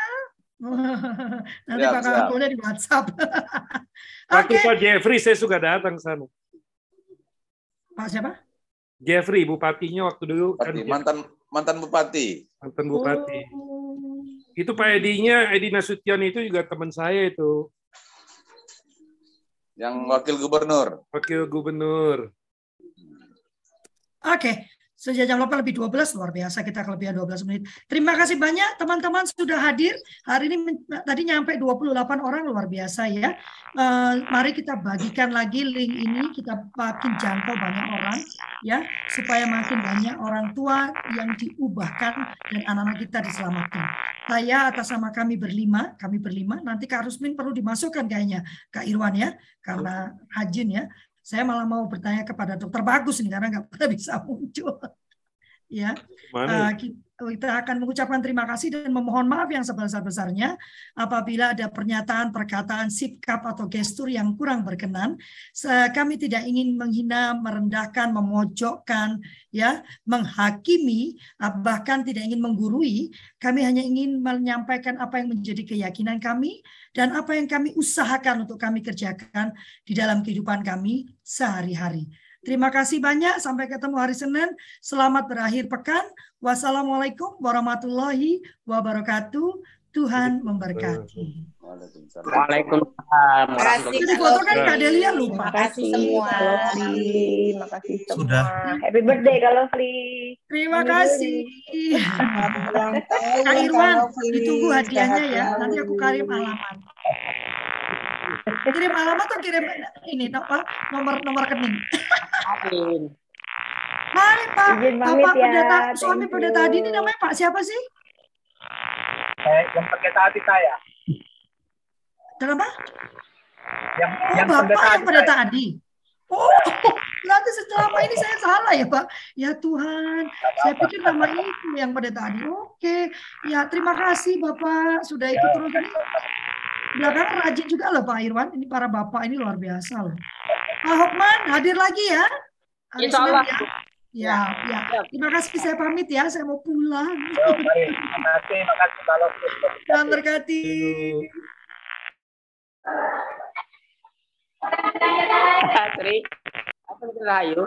Nanti siap, Pak Kamsolnya di WhatsApp. Waktu okay. Pak Jeffrey saya suka datang sana. Pak siapa? Jeffrey, bupatinya waktu dulu Bupati, kan mantan mantan bupati. Mantan bupati. Oh. Itu Pak Edinya, Edi Nasution itu juga teman saya itu. Yang wakil gubernur. Wakil gubernur. Oke, okay. Sejak jam delapan lebih dua belas luar biasa kita kelebihan dua belas menit. Terima kasih banyak teman-teman sudah hadir. Hari ini tadi nyampe dua puluh delapan orang luar biasa ya. Uh, mari kita bagikan lagi link ini, kita makin jangkau banyak orang ya supaya makin banyak orang tua yang diubahkan dan anak-anak kita diselamatkan. Saya atas nama kami berlima, kami berlima nanti Kak Rusmin perlu dimasukkan kayaknya Kak Irwan ya karena rajin ya. Saya malah mau bertanya kepada Dokter Bagus nih karena nggak pernah bisa muncul. Ya, uh, kita akan mengucapkan terima kasih dan memohon maaf yang sebesar-besarnya apabila ada pernyataan, perkataan, sikap atau gestur yang kurang berkenan. Kami tidak ingin menghina, merendahkan, memojokkan, ya, menghakimi, bahkan tidak ingin menggurui. Kami hanya ingin menyampaikan apa yang menjadi keyakinan kami dan apa yang kami usahakan untuk kami kerjakan di dalam kehidupan kami sehari-hari. Terima kasih banyak. Sampai ketemu hari Senin. Selamat berakhir pekan. Wassalamualaikum warahmatullahi wabarakatuh. Tuhan memberkati. Waalaikumsalam. Terima kasih semua. Terima kasih semua. Happy birthday kalau Fli. Terima kasih. Kak Irwan, ditunggu hadiahnya ya. Nanti aku kirim alamat. Kirim alamat atau kirim ini apa nomor nomor rekening. Mari Pak, Bapak pendeta, ya. Suami pendeta tadi ini namanya Pak siapa sih? Eh, yang pendeta hati saya. Kenapa? Yang, oh, yang Bapak pendeta yang pendeta tadi. Oh, berarti selama ini saya salah ya Pak? Ya Tuhan, saya pikir nama itu yang pendeta tadi. Oke, ya terima kasih Bapak sudah ikut terus ini. Belakangan rajin juga loh Pak Irwan. Ini para bapak ini luar biasa loh. Pak Hokman hadir lagi ya. Insya Allah. Ya. Ya, ya. Ya. Terima kasih. Saya pamit ya. Saya mau pulang. Oh, terima kasih. Terima kasih. Terima kasih. Terima kasih. Sri, apa itu Rayu?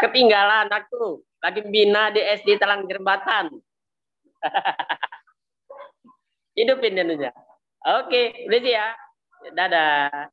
Ketinggalan aku, lagi bina di S D Talang Jembatan. Hidupin dulunya. Oke, berarti ya. Dadah.